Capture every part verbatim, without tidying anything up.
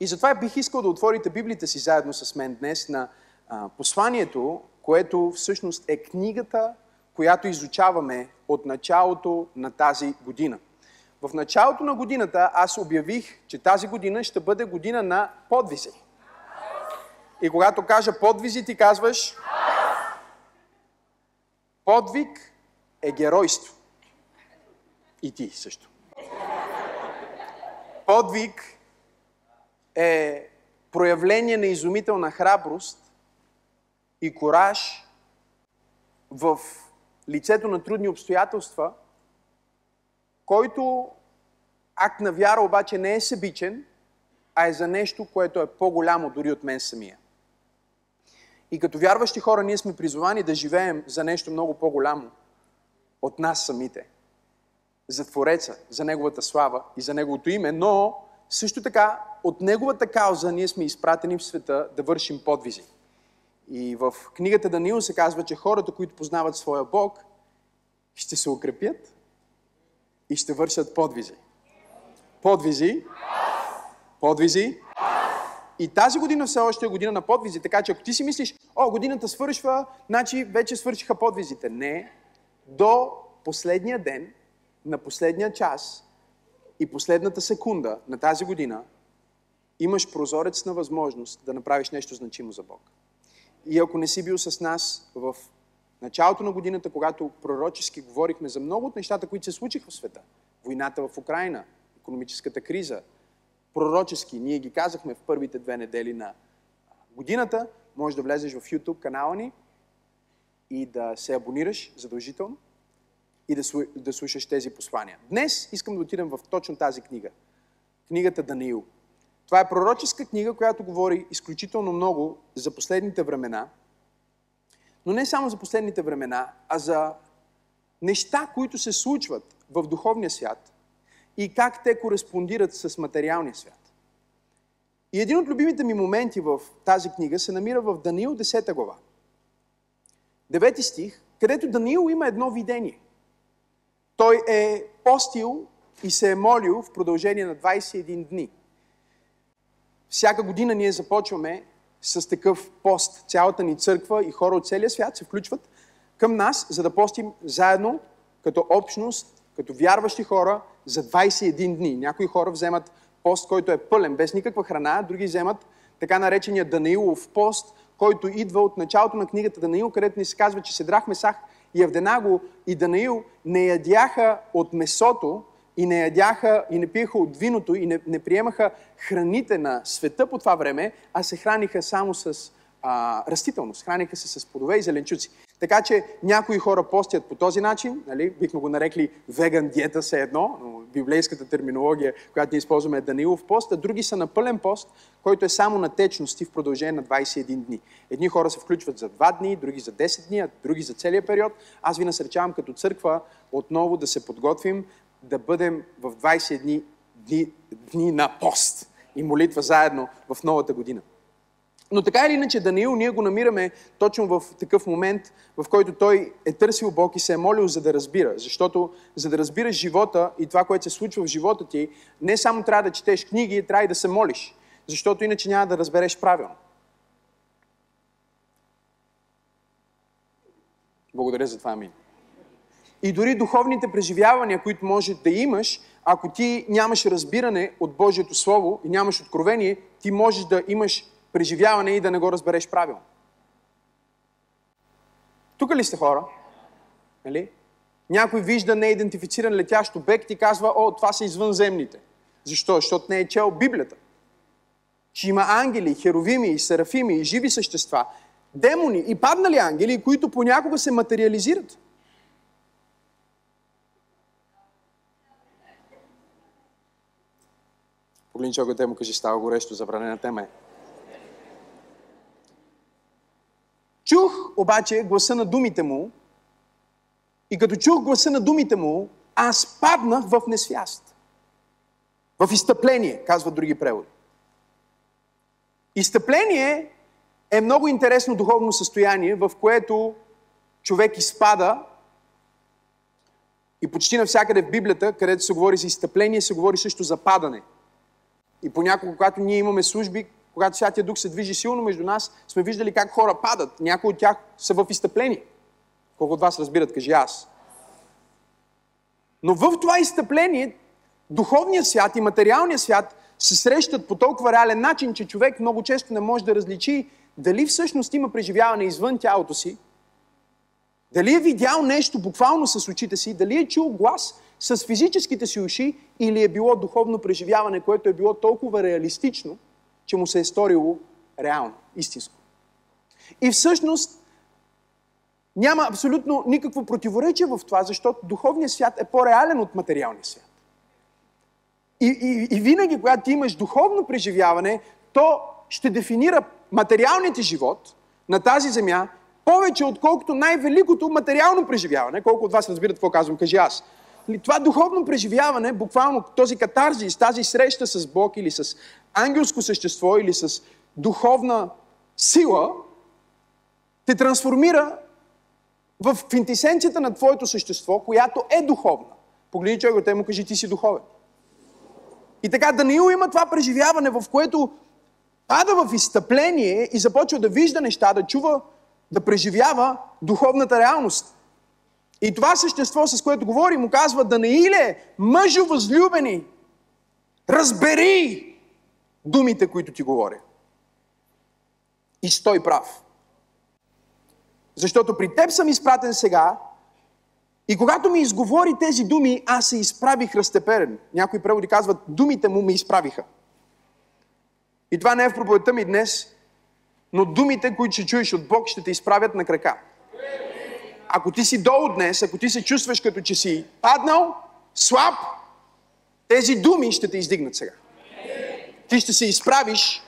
И затова бих искал да отворите Библията си заедно с мен днес на а, посланието, което всъщност е книгата, която изучаваме от началото на тази година. В началото на годината аз обявих, че тази година ще бъде година на подвизи. И когато кажа подвизи, ти казваш... Подвиг е геройство. И ти също. Подвиг е проявление на изумителна храброст и кураж в лицето на трудни обстоятелства, който акт на вяра обаче не е себичен, а е за нещо, което е по-голямо дори от мен самия. И като вярващи хора, ние сме призовани да живеем за нещо много по-голямо от нас самите. За Твореца, за Неговата слава и за Неговото име, но също така от Неговата кауза ние сме изпратени в света да вършим подвизи. И в книгата Даниил се казва, че хората, които познават своя Бог, ще се укрепят и ще вършат подвизи. Подвизи, подвизи. И тази година все още е година на подвизи, така че ако ти си мислиш, о, годината свършва, значи вече свършиха подвизите. Не, до последния ден, на последния час и последната секунда на тази година имаш прозорец на възможност да направиш нещо значимо за Бог. И ако не си бил с нас в началото на годината, когато пророчески говорихме за много от нещата, които се случиха в света, войната в Украйна, икономическата криза, пророчески, ние ги казахме в първите две недели на годината, можеш да влезеш в YouTube канала ни и да се абонираш задължително и да, слу... да слушаш тези послания. Днес искам да отидем в точно тази книга. Книгата Даниил. Това е пророческа книга, която говори изключително много за последните времена, но не само за последните времена, а за неща, които се случват в духовния свят, и как те кореспондират с материалния свят. И един от любимите ми моменти в тази книга се намира в Даниил десета глава. девети стих, където Даниил има едно видение. Той е постил и се е молил в продължение на двадесет и един дни. Всяка година ние започваме с такъв пост. Цялата ни църква и хора от целия свят се включват към нас, за да постим заедно като общност, като вярващи хора за двадесет и един дни. Някои хора вземат пост, който е пълен, без никаква храна, други вземат така наречения Даниилов пост, който идва от началото на книгата Даниил, където ни се казва, че Седрах, Мисах и Авденаго и Даниил не ядяха от месото и не ядяха и не пиеха от виното и не, не приемаха храните на света по това време, а се храниха само с а, растителност, храниха се с плодове и зеленчуци. Така че някои хора постят по този начин, нали? Бихме го нарекли веган диета все едно, но библейската терминология, която ние използваме е Даниилов пост, а други са на пълен пост, който е само на течности в продължение на двадесет и един дни. Едни хора се включват за два дни, други за десет дни, а други за целия период. Аз ви насърчавам като църква отново да се подготвим, да бъдем в двадесет дни, дни, дни на пост и молитва заедно в новата година. Но така или иначе Даниил ние го намираме точно в такъв момент, в който той е търсил Бог и се е молил, за да разбира. Защото за да разбираш живота и това, което се случва в живота ти, не само трябва да четеш книги, трябва и да се молиш. Защото иначе няма да разбереш правилно. Благодаря за това, амин. И дори духовните преживявания, които може да имаш, ако ти нямаш разбиране от Божието Слово и нямаш откровение, ти можеш да имаш преживяване и да не го разбереш правилно. Тук ли сте, хора? Нали? Някой вижда неидентифициран летящ обект и казва, о, това са извънземните. Защо? Защото не е чел Библията. Че има ангели, херовими, серафими и живи същества, демони и паднали ангели, които понякога се материализират. Погледни човека, те му кажи, става горещо, забранена тема е. Чух обаче гласа на думите му и като чух гласа на думите му, аз паднах в несвяст. В изтъпление, казват други преводи. Изтъпление е много интересно духовно състояние, в което човек изпада и почти навсякъде в Библията, където се говори за изтъпление, се говори също за падане. И понякога, когато ние имаме служби, когато Святия Дух се движи силно между нас, сме виждали как хора падат. Някои от тях са в изтъпление. Колко от вас разбират, кажи аз. Но в това изтъпление духовният свят и материалният свят се срещат по толкова реален начин, че човек много често не може да различи дали всъщност има преживяване извън тялото си, дали е видял нещо буквално с очите си, дали е чул глас с физическите си уши или е било духовно преживяване, което е било толкова реалистично, че му се е сторило реално, истинско. И всъщност няма абсолютно никакво противоречие в това, защото духовният свят е по-реален от материалния свят. И, и, и винаги, когато ти имаш духовно преживяване, то ще дефинира материалният живот на тази земя повече, отколкото най-великото материално преживяване. Колко от вас разбират какво казвам, кажи аз. Това духовно преживяване, буквално този катарзис, тази среща с Бог или с ангелско същество или с духовна сила, те трансформира в квинтесенцията на твоето същество, която е духовна. Погледни човек, те му кажи, ти си духовен. И така Даниил има това преживяване, в което пада в изтъпление и започва да вижда неща, да чува, да преживява духовната реалност. И това същество, с което говори, му казва: Данииле, мъжо възлюбени, разбери думите, които ти говоря. И стой прав. Защото при теб съм изпратен сега и когато ми изговори тези думи, аз се изправих разтеперен. Някои преводи казват, думите му ме изправиха. И това не е в проповедта ми днес, но думите, които ще чуеш от Бог, ще те изправят на крака. Ако ти си долу днес, ако ти се чувстваш като че си паднал, слаб, тези думи ще те издигнат сега. Ти ще се изправиш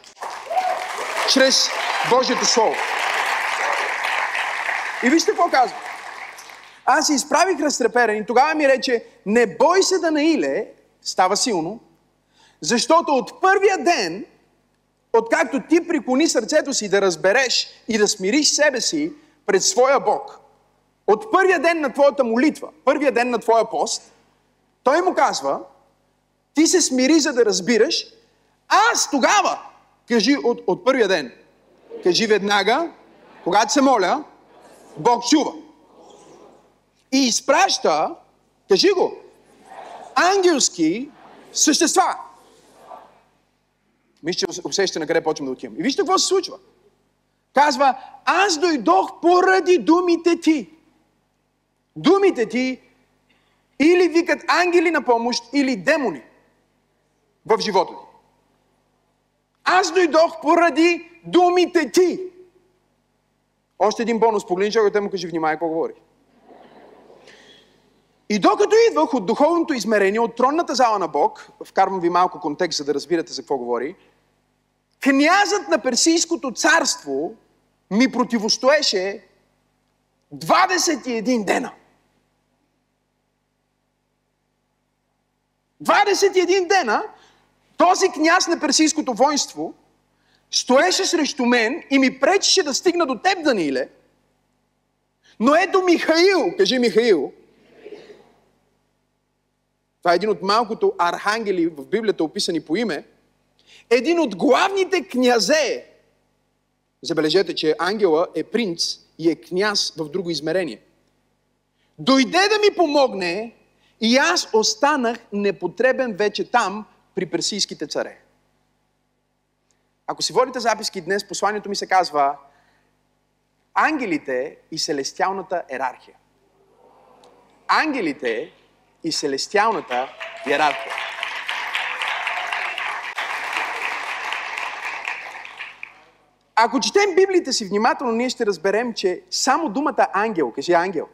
чрез Божието Слово. И вижте какво казва. Аз се изправих разтреперен и тогава ми рече: не бой се, Данаиле, става силно, защото от първия ден, откакто ти преклони сърцето си да разбереш и да смириш себе си пред своя Бог, от първия ден на твоята молитва, първия ден на твоя пост, той му казва: ти се смири, за да разбираш. Аз тогава, кажи от, от първия ден, кажи веднага, когато се моля, Бог чува. И изпраща, кажи го, ангелски същества. Мисля, че усещате на къде почвам да отивам. И вижте какво се случва. Казва: аз дойдох поради думите ти. Думите ти или викат ангели на помощ, или демони в живота ти. Аз дойдох поради думите ти. Още един бонус, погледни човека, той му кажи: внимай, какво говори. И докато идвах от духовното измерение, от тронната зала на Бог, вкарвам ви малко контекст, за да разбирате за какво говори, князът на Персийското царство ми противостоеше двадесет и един дена. двадесет и един дена този княз на Персийското воинство стоеше срещу мен и ми пречеше да стигна до теб, Данииле. Но ето Михаил, кажи Михаил, това е един от малкото архангели в Библията, описани по име, един от главните князе. Забележете, че ангела е принц и е княз в друго измерение. Дойде да ми помогне и аз останах непотребен вече там, при персийските царе. Ако си водите записки днес, посланието ми се казва Ангелите и Селестиалната йерархия. Ангелите и Селестиалната йерархия. Ако четем Библията си внимателно, ние ще разберем, че само думата ангел, кажи ангел.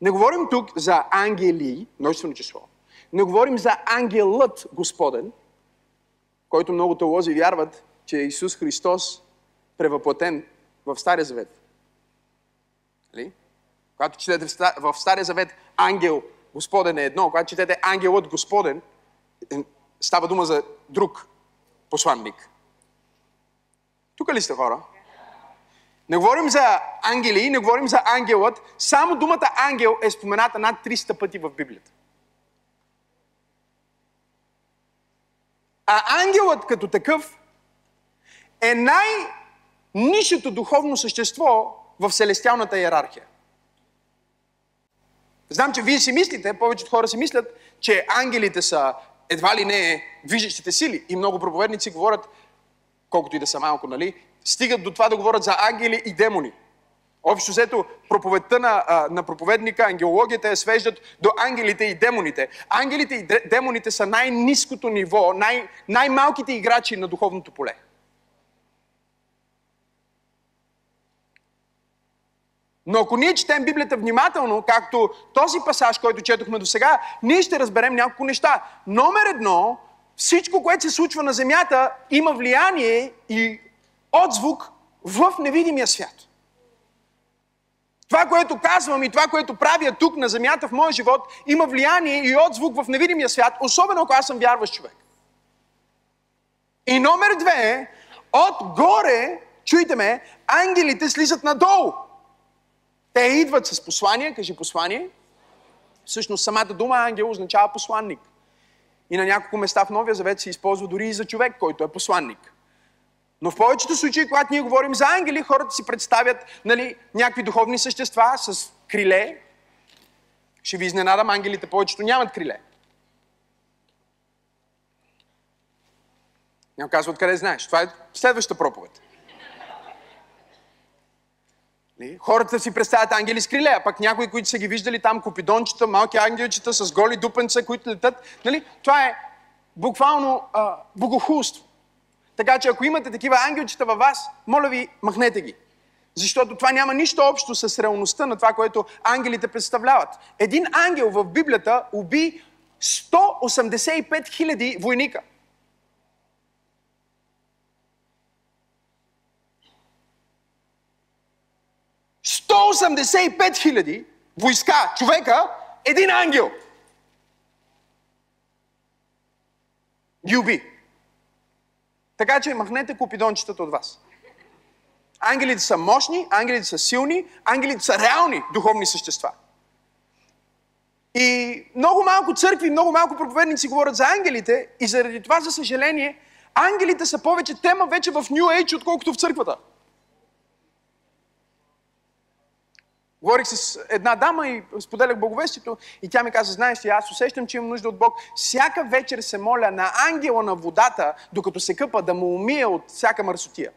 Не говорим тук за ангели, множествено число. Не говорим за ангелът Господен, който много теолози вярват, че Исус Христос превъплатен в Стария Завет. Нали? Когато четете в Стария Завет ангел Господен е едно, когато четете ангелът Господен, става дума за друг посланник. Тук ли сте, хора? Не говорим за ангели, не говорим за ангелът. Само думата ангел е спомената над триста пъти в Библията. А ангелът като такъв е най-нишето духовно същество в селестиалната иерархия. Знам, че вие си мислите, повечето хора си мислят, че ангелите са едва ли не движещите сили. И много проповедници говорят, колкото и да са малко, нали, стигат до това да говорят за ангели и демони. Общо взето, проповедта на, на проповедника, ангелологията я свеждат до ангелите и демоните. Ангелите и демоните са най-ниското ниво, най- най-малките играчи на духовното поле. Но ако ние четем Библията внимателно, както този пасаж, който четохме до сега, ние ще разберем няколко неща. Номер едно, всичко, което се случва на земята, има влияние и отзвук в невидимия свят. Това, което казвам и това, което правя тук на земята в моя живот, има влияние и отзвук в невидимия свят, особено ако аз съм вярващ човек. И номер две, отгоре, чуйте ме, ангелите слизат надолу. Те идват с послание, кажи послание. Всъщност самата дума ангел означава посланник. И на няколко места в Новия Завет се използва дори и за човек, който е посланник. Но в повечето случаи, когато ние говорим за ангели, хората си представят, нали, някакви духовни същества с криле. Ще ви изненадам, ангелите повечето нямат криле. Няма казва откъде знаеш. Това е следващата проповед. Хората си представят ангели с криле, а пък някои, които са ги виждали там, купидончета, малки ангелчета с голи дупенца, които летат. Нали? Това е буквално а, богохулство. Така че ако имате такива ангелчета във вас, моля ви, махнете ги. Защото това няма нищо общо с реалността на това, което ангелите представляват. Един ангел в Библията уби сто осемдесет и пет хиляди войника. сто осемдесет и пет хиляди войска, човека, един ангел. Ги уби. Така че махнете купидончетата от вас. Ангелите са мощни, ангелите са силни, ангелите са реални духовни същества. И много малко църкви, много малко проповедници говорят за ангелите и заради това, за съжаление, ангелите са повече тема вече в Ню Ейдж, отколкото в църквата. Говорих с една дама и споделях благовестието и тя ми каза, знаеш ли, аз усещам, че имам нужда от Бог. Всяка вечер се моля на ангела на водата, докато се къпа, да му умия от всяка мърсотия.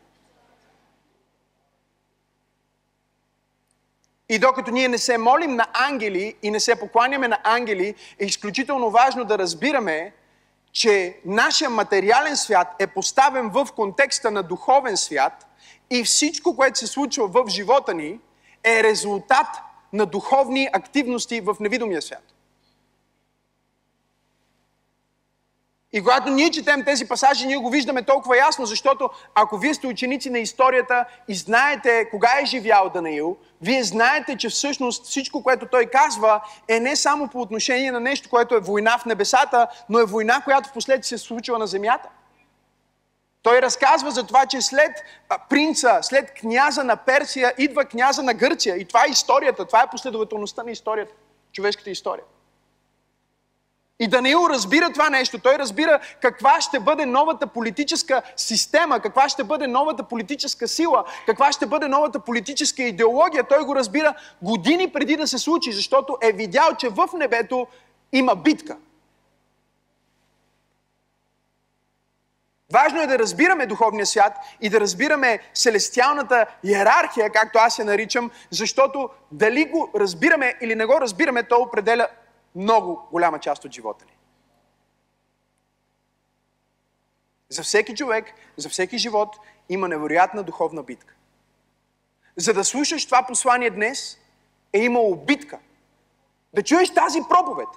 И докато ние не се молим на ангели и не се покланяме на ангели, е изключително важно да разбираме, че нашия материален свят е поставен в контекста на духовен свят и всичко, което се случва в живота ни, е резултат на духовни активности в невидимия свят. И когато ние четем тези пасажи, ние го виждаме толкова ясно, защото ако вие сте ученици на историята и знаете кога е живял Даниил, вие знаете, че всъщност всичко, което той казва, е не само по отношение на нещо, което е война в небесата, но е война, която впоследствие се случила на земята. Той разказва за това, че след принца, след княза на Персия, идва княза на Гърция. И това е историята, това е последователността на историята, човешката история. И Даниил разбира това нещо. Той разбира каква ще бъде новата политическа система, каква ще бъде новата политическа сила, каква ще бъде новата политическа идеология. Той го разбира години преди да се случи, защото е видял, че в небето има битка. Важно е да разбираме духовния свят и да разбираме селестиалната иерархия, както аз я наричам, защото дали го разбираме или не го разбираме, то определя много голяма част от живота ни. За всеки човек, за всеки живот има невероятна духовна битка. За да слушаш това послание днес, е имало битка. Да чуеш тази проповед.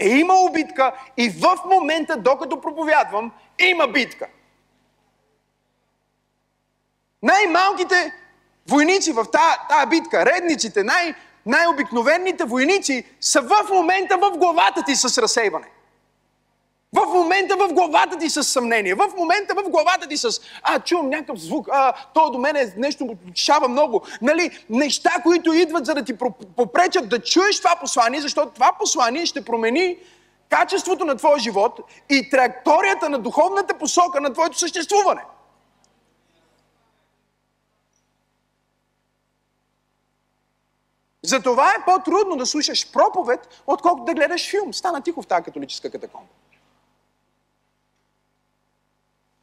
Е имало битка и в момента, докато проповядвам, има битка. Най-малките войници в тази битка, редниците, най- най-обикновените войници са в момента в главата ти с разсейване. В момента в главата ти с съмнение. В момента в главата ти с а, чувам някакъв звук, а, то до мен е нещо шава много. Нали, неща, които идват за да ти попречат да чуеш това послание, защото това послание ще промени качеството на твоя живот и траекторията на духовната посока на твоето съществуване. Затова е по-трудно да слушаш проповед, отколкото да гледаш филм. Стана тихо в тази католическа катакомба.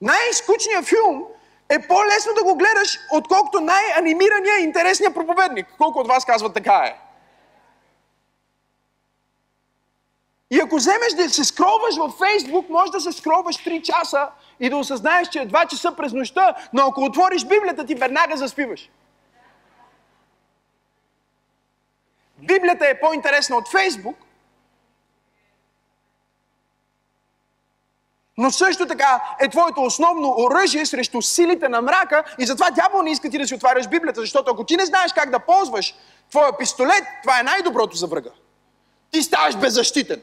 Най-скучният филм е по-лесно да го гледаш, отколкото най-анимирания и интересния проповедник. Колко от вас казват така е? И ако вземеш да се скролваш във Фейсбук, може да се скролваш три часа и да осъзнаеш, че е два часа през нощта, но ако отвориш Библията, ти веднага заспиваш. Библията е по-интересна от Фейсбук, но също така е твоето основно оръжие срещу силите на мрака и затова дявол не иска ти да си отваряш Библията, защото ако ти не знаеш как да ползваш твоя пистолет, това е най-доброто за врага. Ти ставаш беззащитен.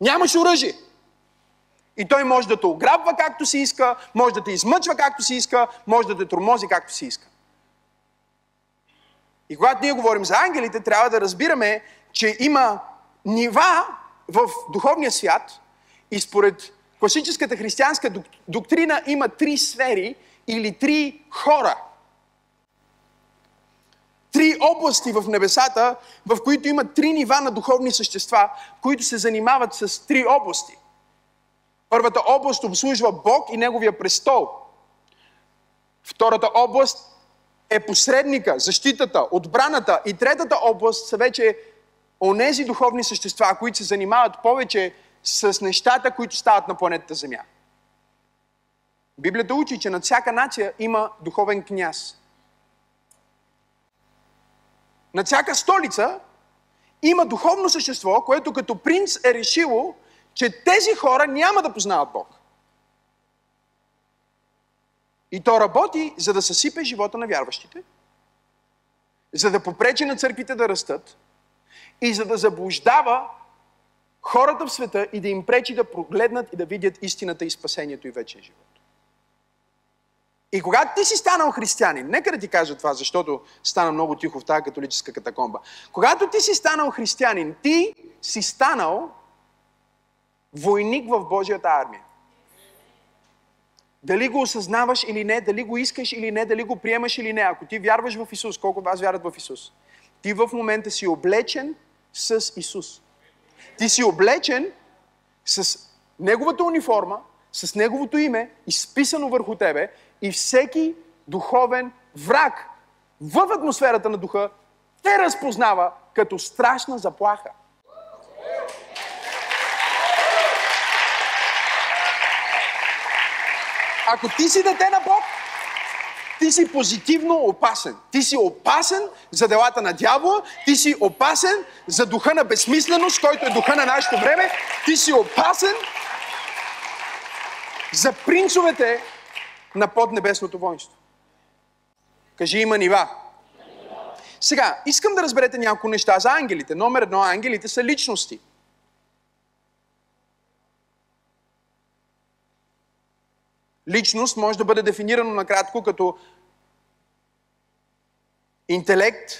Нямаш оръжие. И той може да те ограбва както си иска, може да те измъчва както си иска, може да те тормози както си иска. И когато ние говорим за ангелите, трябва да разбираме, че има нива в духовния свят и според класическата християнска доктрина има три сфери или три хора. Три области в небесата, в които има три нива на духовни същества, които се занимават с три области. Първата област обслужва Бог и Неговия престол. Втората област е посредника, защитата, отбраната и третата област са вече онези духовни същества, които се занимават повече с нещата, които стават на планетата Земя. Библията учи, че над всяка нация има духовен княз. Над всяка столица има духовно същество, което като принц е решило, че тези хора няма да познават Бог. И то работи, за да съсипе живота на вярващите, за да попречи на църквите да растат и за да заблуждава хората в света и да им пречи да прогледнат и да видят истината и спасението и вечен живот. И когато ти си станал християнин, нека да ти кажа това, защото стана много тихо в тази католическа катакомба. Когато ти си станал християнин, ти си станал войник в Божията армия. Дали го осъзнаваш или не, дали го искаш или не, дали го приемаш или не. Ако ти вярваш в Исус, колко от вас вярват в Исус? Ти в момента си облечен с Исус. Ти си облечен с Неговата униформа, с Неговото име, изписано върху тебе и всеки духовен враг в атмосферата на духа те разпознава като страшна заплаха. Ако ти си дете на Бог, ти си позитивно опасен. Ти си опасен за делата на дявола, ти си опасен за духа на безсмисленост, който е духа на нашето време, ти си опасен за принцовете на поднебесното воинство. Кажи, има нива. Сега, искам да разберете няколко неща за ангелите. Номер едно, ангелите са личности. Личност може да бъде дефинирано накратко като интелект,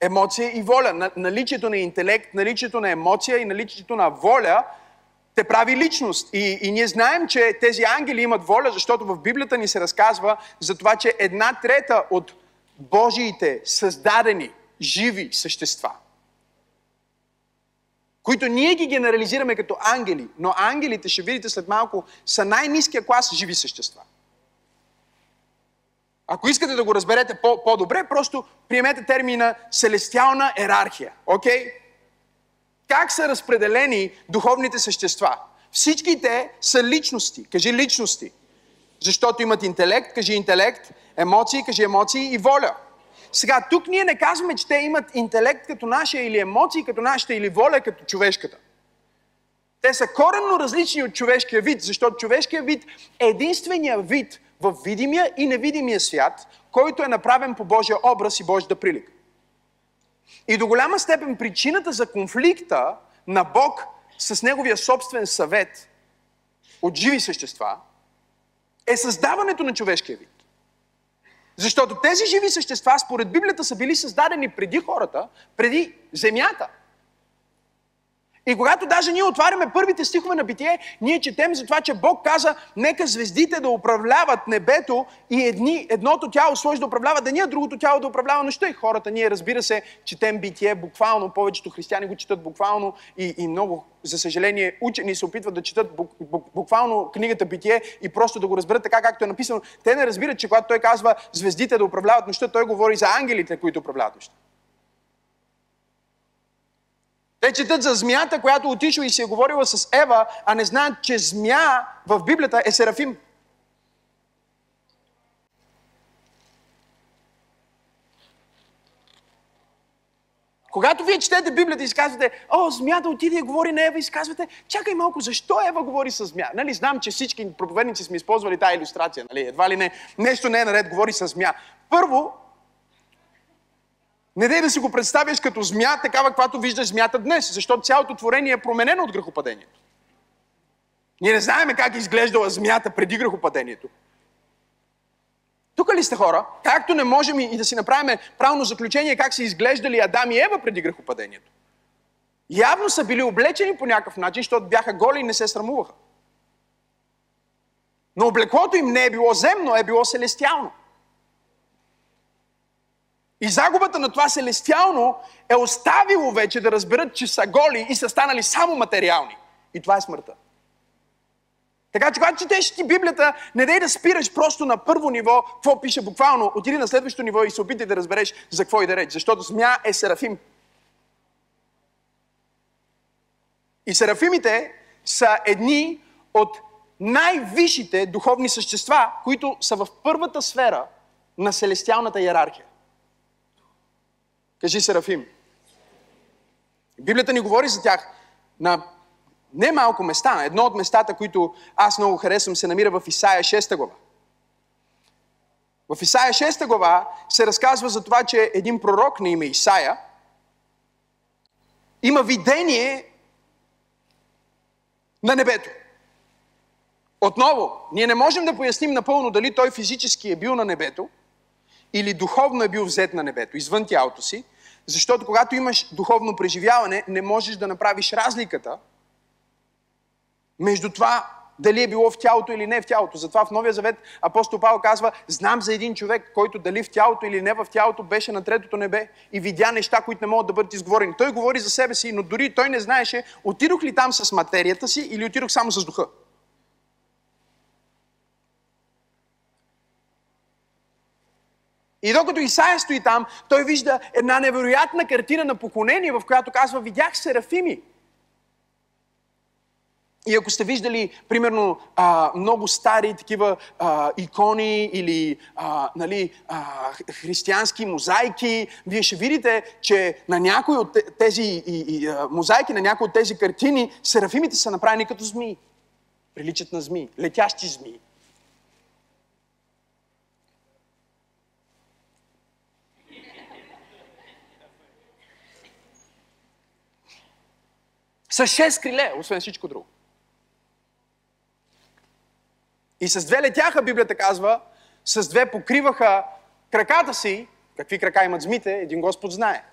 емоция и воля. Наличието на интелект, наличието на емоция и наличието на воля те прави личност. И, и ние знаем, че тези ангели имат воля, защото в Библията ни се разказва за това, че една трета от Божиите създадени, живи същества, които ние ги генерализираме като ангели, но ангелите, ще видите след малко, са най-низкия клас живи същества. Ако искате да го разберете по-добре, просто приемете термина селестиална йерархия. Окей? Как са разпределени духовните същества? Всички те са личности. Кажи личности. Защото имат интелект, кажи интелект, емоции, кажи емоции и воля. Сега, тук ние не казваме, че те имат интелект като нашия или емоции като нашата или воля като човешката. Те са коренно различни от човешкия вид, защото човешкия вид е единственият вид в видимия и невидимия свят, който е направен по Божия образ и Божията прилика. И до голяма степен причината за конфликта на Бог с Неговия собствен съвет от живи същества е създаването на човешкия вид. Защото тези живи същества, според Библията, са били създадени преди хората, преди земята. И когато даже ние отваряме първите стихове на Битие, ние четем за това, че Бог каза, нека звездите да управляват небето и едни, едното тяло сложи да управлява деня, другото тяло да управлява нощта. И хората, ние разбира се, четем Битие буквално, повечето християни го четат буквално и, и много, за съжаление, учени се опитват да четат буквално книгата Битие и просто да го разберат така, както е написано. Те не разбират, че когато той казва звездите да управляват нощта, той говори за ангелите, които управляват нощта. Те четат за змията, която отишла и си е говорила с Ева, а не знаят, че змия в Библията е Серафим. Когато вие четете Библията и казвате, о, змията отиде и говори на Ева, и казвате, чакай малко, защо Ева говори с змия? Нали, знам, че всички проповедници сме използвали тази илюстрация, нали, едва ли не, нещо не е наред, говори с змия. Първо, не дей да си го представяш като змия, такава, каквато виждаш змията днес, защото цялото творение е променено от грехопадението. Ние не знаем как е изглеждала змията преди грехопадението. Тук ли сте, хора? Както не можем и да си направим правилно заключение как са изглеждали Адам и Ева преди грехопадението. Явно са били облечени по някакъв начин, защото бяха голи и не се срамуваха. Но облеклото им не е било земно, е било селестиално. И загубата на това селестиално е оставило вече да разберат, че са голи и са станали само материални. И това е смъртта. Така че когато четеш ти Библията, не дай да спираш просто на първо ниво, какво пише буквално, отиди на следващото ниво и се опитай да разбереш за какво и да реч. Защото змия е Серафим. И Серафимите са едни от най-висшите духовни същества, които са в първата сфера на селестиалната иерархия. Кажи Серафим. Библията ни говори за тях на не малко места. Едно от местата, които аз много харесвам, се намира в Исаия шеста глава. В Исаия шеста глава се разказва за това, че един пророк на име Исаия има видение на небето. Отново, ние не можем да поясним напълно дали той физически е бил на небето или духовно е бил взет на небето, извън тялото си, защото когато имаш духовно преживяване, не можеш да направиш разликата между това дали е било в тялото или не в тялото. Затова в Новия Завет апостол Павел казва, знам за един човек, който дали в тялото или не в тялото беше на третото небе и видя неща, които не могат да бъдат изговорени. Той говори за себе си, но дори той не знаеше, отидох ли там с материята си или отидох само с духа. И докато Исаия стои там, той вижда една невероятна картина на поклонение, в която казва, видях серафими. И ако сте виждали, примерно, а, много стари такива а, икони или а, нали, а, християнски мозайки, вие ще видите, че на някои от тези и, и, а, мозайки, на някои от тези картини, серафимите са направени като змии. Приличат на змии, летящи змии. С шест криле, освен всичко друго. И с две летяха, Библията казва, с две покриваха краката си. Какви крака имат змите, един Господ знае.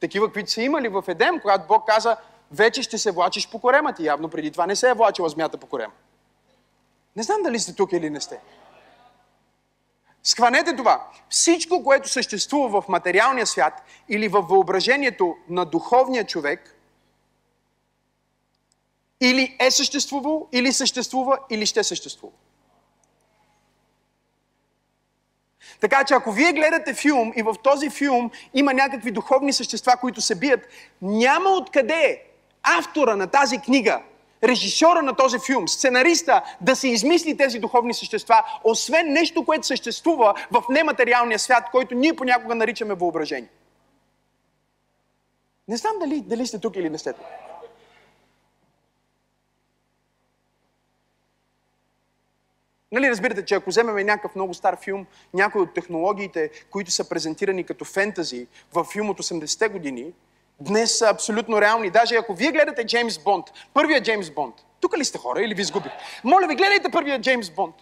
Такива, които са имали в Едем, когато Бог каза, вече ще се влачиш по корема ти. Явно преди това не се е влачила змията по корема. Не знам дали сте тук или не сте. Схванете това. Всичко, което съществува в материалния свят или във въображението на духовния човек, или е съществувал, или съществува, или ще съществува. Така че ако вие гледате филм и в този филм има някакви духовни същества, които се бият, няма откъде автора на тази книга, режисьора на този филм, сценариста да се измисли тези духовни същества, освен нещо, което съществува в нематериалния свят, който ние понякога наричаме въображение. Не знам дали, дали сте тук или не сте тук. Нали разбирате, че ако вземеме някакъв много стар филм, някои от технологиите, които са презентирани като фентази във филм от осемдесетте години, днес са абсолютно реални. Даже ако вие гледате Джеймс Бонд, първия Джеймс Бонд, тук ли сте, хора, или ви сгубих? Моля ви, гледайте първия Джеймс Бонд.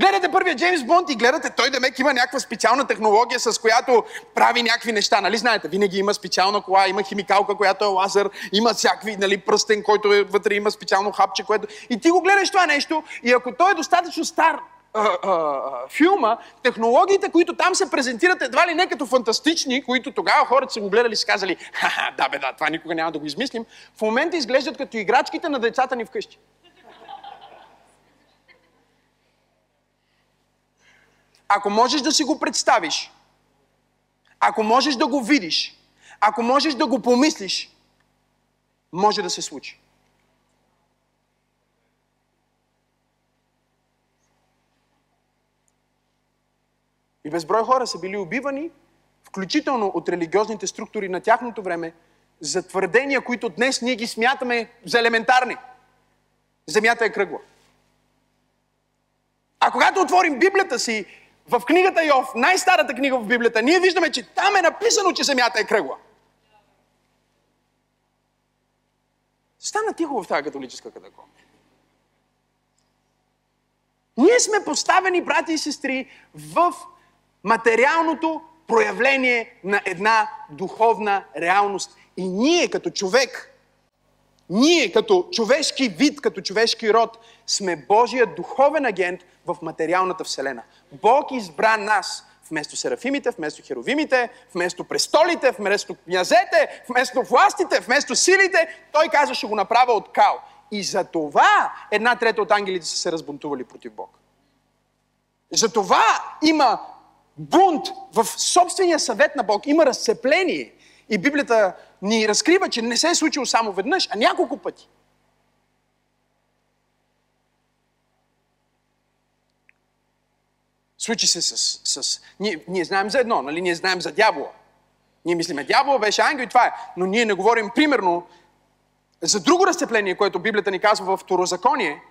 Гледате първия Джеймс Бонд и гледате, той демек има някаква специална технология, с която прави някакви неща. Нали знаете, винаги има специална кола, има химикалка, която е лазер, има всякакви, нали, пръстен, който е вътре, има специално хапче, което... И ти го гледаш това нещо и ако той е достатъчно стар а, а, филма, технологиите, които там се презентират едва ли не като фантастични, които тогава хората са го гледали и са казали, ха-ха, да бе, да, това никога няма да го измислим, в момента изглеждат като играчките на децата ни вкъщи. Ако можеш да си го представиш, ако можеш да го видиш, ако можеш да го помислиш, може да се случи. И безброй хора са били убивани, включително от религиозните структури на тяхното време, за твърдения, които днес ние ги смятаме за елементарни. Земята е кръгла. А когато отворим Библията си, в книгата Йов, най-старата книга в Библията, ние виждаме, че там е написано, че земята е кръгла. Стана тихо в тази католическа катакомба. Ние сме поставени, брати и сестри, в материалното проявление на една духовна реалност. И ние като човек, ние като човешки вид, като човешки род, сме Божия духовен агент в материалната вселена. Бог избра нас вместо серафимите, вместо херовимите, вместо престолите, вместо князете, вместо властите, вместо силите. Той каза, ще го направя от кал. И за това една трета от ангелите са се разбунтували против Бог. За това има бунт в собствения съвет на Бог. Има разцепление. И Библията ни разкрива, че не се е случило само веднъж, а няколко пъти. Случи се с... с... Ние, ние знаем за едно, нали? Ние знаем за дявола. Ние мислиме, дявола беше ангел и това е. Но ние не говорим примерно за друго разцепление, което Библията ни казва във Второзаконие,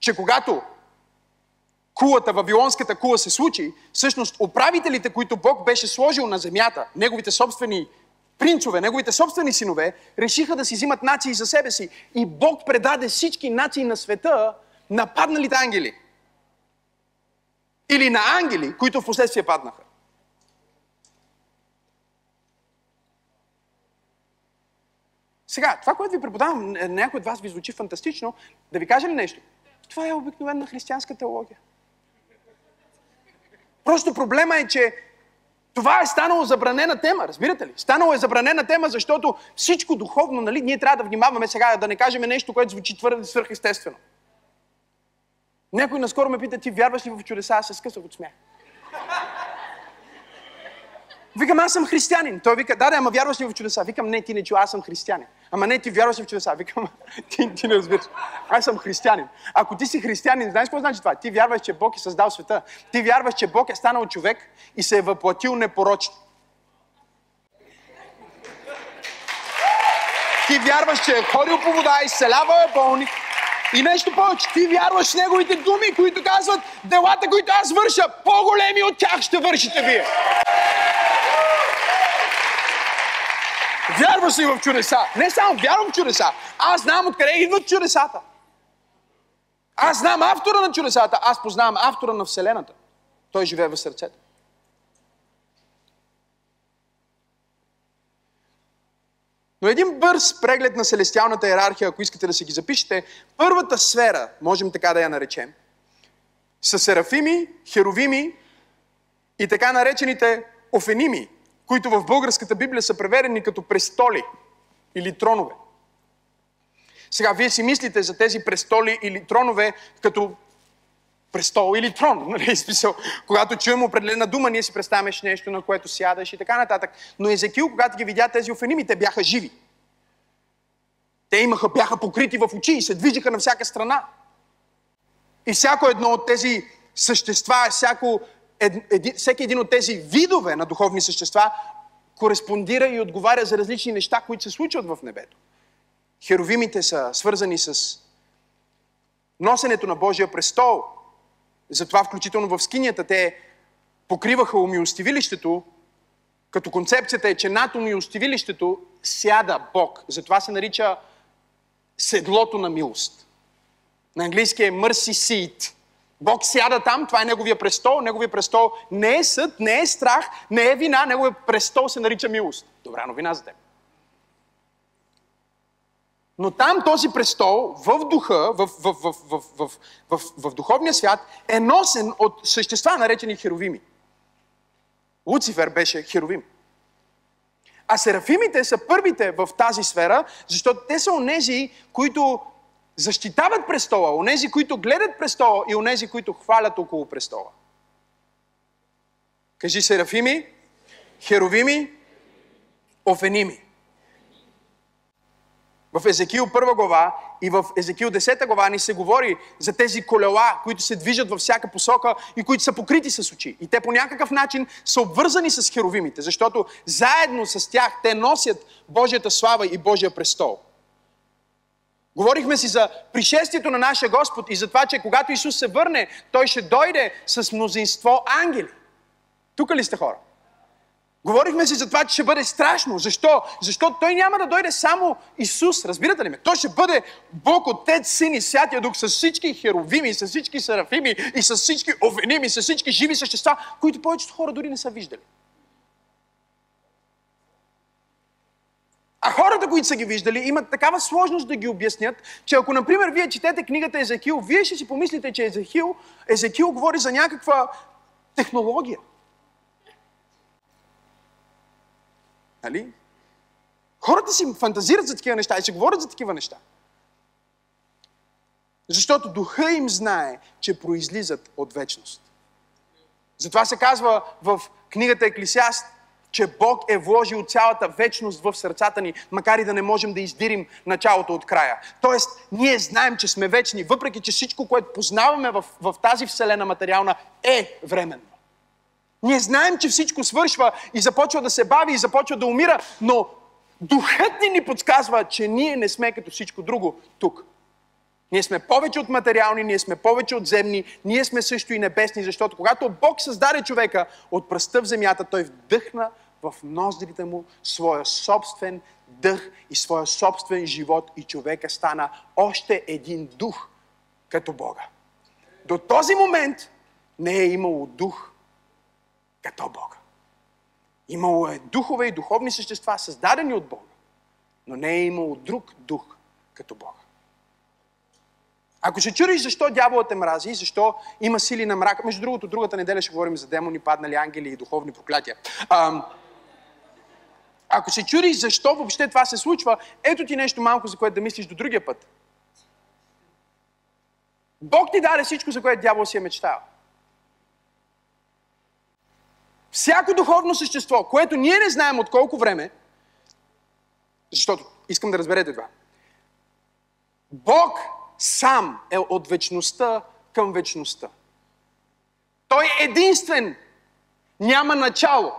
че когато кулата, Вавилонската кула се случи, всъщност управителите, които Бог беше сложил на земята, неговите собствени принцове, неговите собствени синове, решиха да си взимат нации за себе си. И Бог предаде всички нации на света на падналите ангели. Или на ангели, които в последствие паднаха. Сега, това, което ви преподавам, някой от вас ви звучи фантастично, да ви кажа ли нещо? Това е обикновена християнска теология. Просто проблема е, че това е станало забранена тема, разбирате ли? Станало е забранена тема, защото всичко духовно, нали, ние трябва да внимаваме сега, да не кажем нещо, което звучи твърде свръхестествено. Някой наскоро ме пита, ти вярваш ли в чудеса? Аз се скъсах от смях. Викам, аз съм християнин. Той вика, да, да, ама вярваш ли в чудеса? Викам, не, ти не чу, аз съм християнин. Ама не, ти вярваш ли в чудеса? Викам, ти, ти не разбираш. Аз съм християнин. Ако ти си християнин, знаеш какво значи това? Ти вярваш, че Бог е създал света. Ти вярваш, че Бог е станал човек и се е въплатил непорочно. Ти вярваш, че е ходил по вода, изцелява е болни. И нещо повече, ти вярваш в неговите думи, които казват, делата, които аз върша, по-големи от тях ще вършите вие. Вярваш ли в чудеса? Не само вярвам в чудеса. Аз знам откъде идват чудесата. Аз знам автора на чудесата. Аз познавам автора на Вселената. Той живее в сърцето. Но един бърз преглед на селестиалната иерархия, ако искате да си ги запишете, първата сфера, можем така да я наречем, са серафими, херовими и така наречените офеними, които в българската Библия са преведени като престоли или тронове. Сега, вие си мислите за тези престоли или тронове като престол или трон, нали? Когато чуем определена дума, ние си представяш нещо, на което сядаш и така нататък. Но Езекиил, когато ги видя тези офеними, те бяха живи. Те имаха, бяха покрити в очи и се движиха на всяка страна. И всяко едно от тези същества, всяко Еди, всеки един от тези видове на духовни същества кореспондира и отговаря за различни неща, които се случват в небето. Херовимите са свързани с носенето на Божия престол. Затова включително в скинията те покриваха умилостивилището, като концепцията е, че над умилостивилището сяда Бог. Затова се нарича седлото на милост. На английски е mercy seat. Бог сяда там, това е Неговия престол. Неговия престол не е съд, не е страх, не е вина. Неговия престол се нарича милост. Добра новина за теб. Но там този престол в духа, в, в, в, в, в, в, в, в духовния свят е носен от същества, наречени херовими. Луцифер беше херовим. А серафимите са първите в тази сфера, защото те са онези, които защитават престола, онези, които гледат престола и онези, които хвалят около престола. Кажи серафими, херовими, офеними. В Езекиил първа глава и в Езекиил десета глава ни се говори за тези колела, които се движат във всяка посока и които са покрити с очи. И те по някакъв начин са обвързани с херовимите, защото заедно с тях те носят Божията слава и Божия престол. Говорихме си за пришествието на нашия Господ и за това, че когато Исус се върне, Той ще дойде с мнозинство ангели. Тук ли сте, хора? Говорихме си за това, че ще бъде страшно. Защо? Защото Той няма да дойде само Исус, разбирате ли ме? Той ще бъде Бог, Отец, Син и Святия Дух с всички херовими, с всички серафими и с всички офеними, с всички живи същества, които повечето хора дори не са виждали. А хората, които са ги виждали, имат такава сложност да ги обяснят, че ако, например, вие четете книгата Езекиил, вие ще си помислите, че Езекиил, Езекиил говори за някаква технология. Нали? Хората си фантазират за такива неща и си говорят за такива неща. Защото духа им знае, че произлизат от вечност. Затова се казва в книгата Еклесиаст, че Бог е вложил цялата вечност в сърцата ни, макар и да не можем да издирим началото от края. Тоест, ние знаем, че сме вечни, въпреки че всичко, което познаваме в, в тази вселена материална, е временно. Ние знаем, че всичко свършва и започва да се бави и започва да умира, но духът ни ни подсказва, че ние не сме като всичко друго тук. Ние сме повече от материални, ние сме повече от земни, ние сме също и небесни, защото когато Бог създаде човека от пръста в земята, Той вдъхна в ноздрите му своя собствен дъх и своя собствен живот и човека стана още един дух като Бога. До този момент не е имало дух като Бога. Имало е духове и духовни същества, създадени от Бога, но не е имало друг дух като Бога. Ако се чудиш защо дяволът те мрази и защо има сили на мрака, между другото, другата неделя ще говорим за демони, паднали ангели и духовни проклятия. А, ако се чудиш защо въобще това се случва, ето ти нещо малко, за което да мислиш до другия път. Бог ти даде всичко, за което дявол си е мечтал. Всяко духовно същество, което ние не знаем от колко време, защото искам да разберете това. Бог сам е от вечността към вечността. Той единствен няма начало.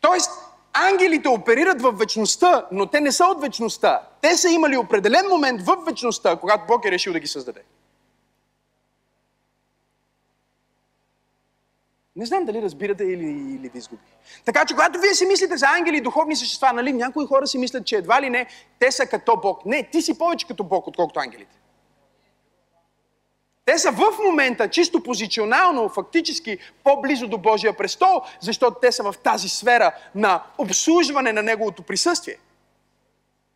Тоест, ангелите оперират в вечността, но те не са от вечността. Те са имали определен момент в вечността, когато Бог е решил да ги създаде. Не знам дали разбирате или, или ви изгуби. Така че, когато вие си мислите за ангели и духовни същества, нали, някои хора си мислят, че едва ли не, те са като Бог. Не, ти си повече като Бог, отколкото ангелите. Те са в момента, чисто позиционално, фактически, по-близо до Божия престол, защото те са в тази сфера на обслужване на Неговото присъствие.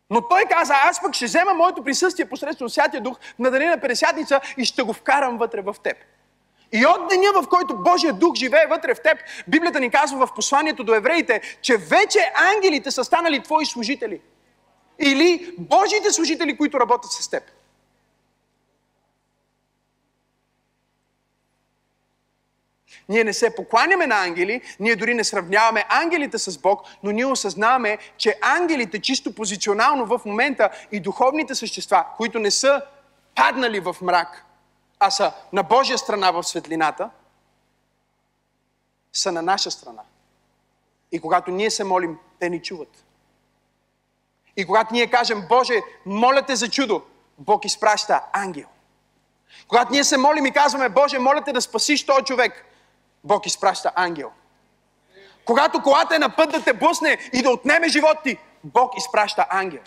Но Той каза, аз пък ще взема моето присъствие посредством Святия Дух на Дани на Петдесетница и ще го вкарам вътре в теб. И от деня, в който Божия Дух живее вътре в теб, Библията ни казва в посланието до евреите, че вече ангелите са станали твои служители. Или Божиите служители, които работят с теб. Ние не се покланяме на ангели, ние дори не сравняваме ангелите с Бог, но ние осъзнаваме, че ангелите чисто позиционално в момента и духовните същества, които не са паднали в мрак, а са на Божия страна в светлината, са на наша страна. И когато ние се молим, те ни чуват. И когато ние кажем, Боже, моля те за чудо, Бог изпраща ангел. Когато ние се молим и казваме, Боже, моля те да спасиш този човек, Бог изпраща ангел. Когато колата е на път да те блъсне и да отнеме живот ти, Бог изпраща ангел.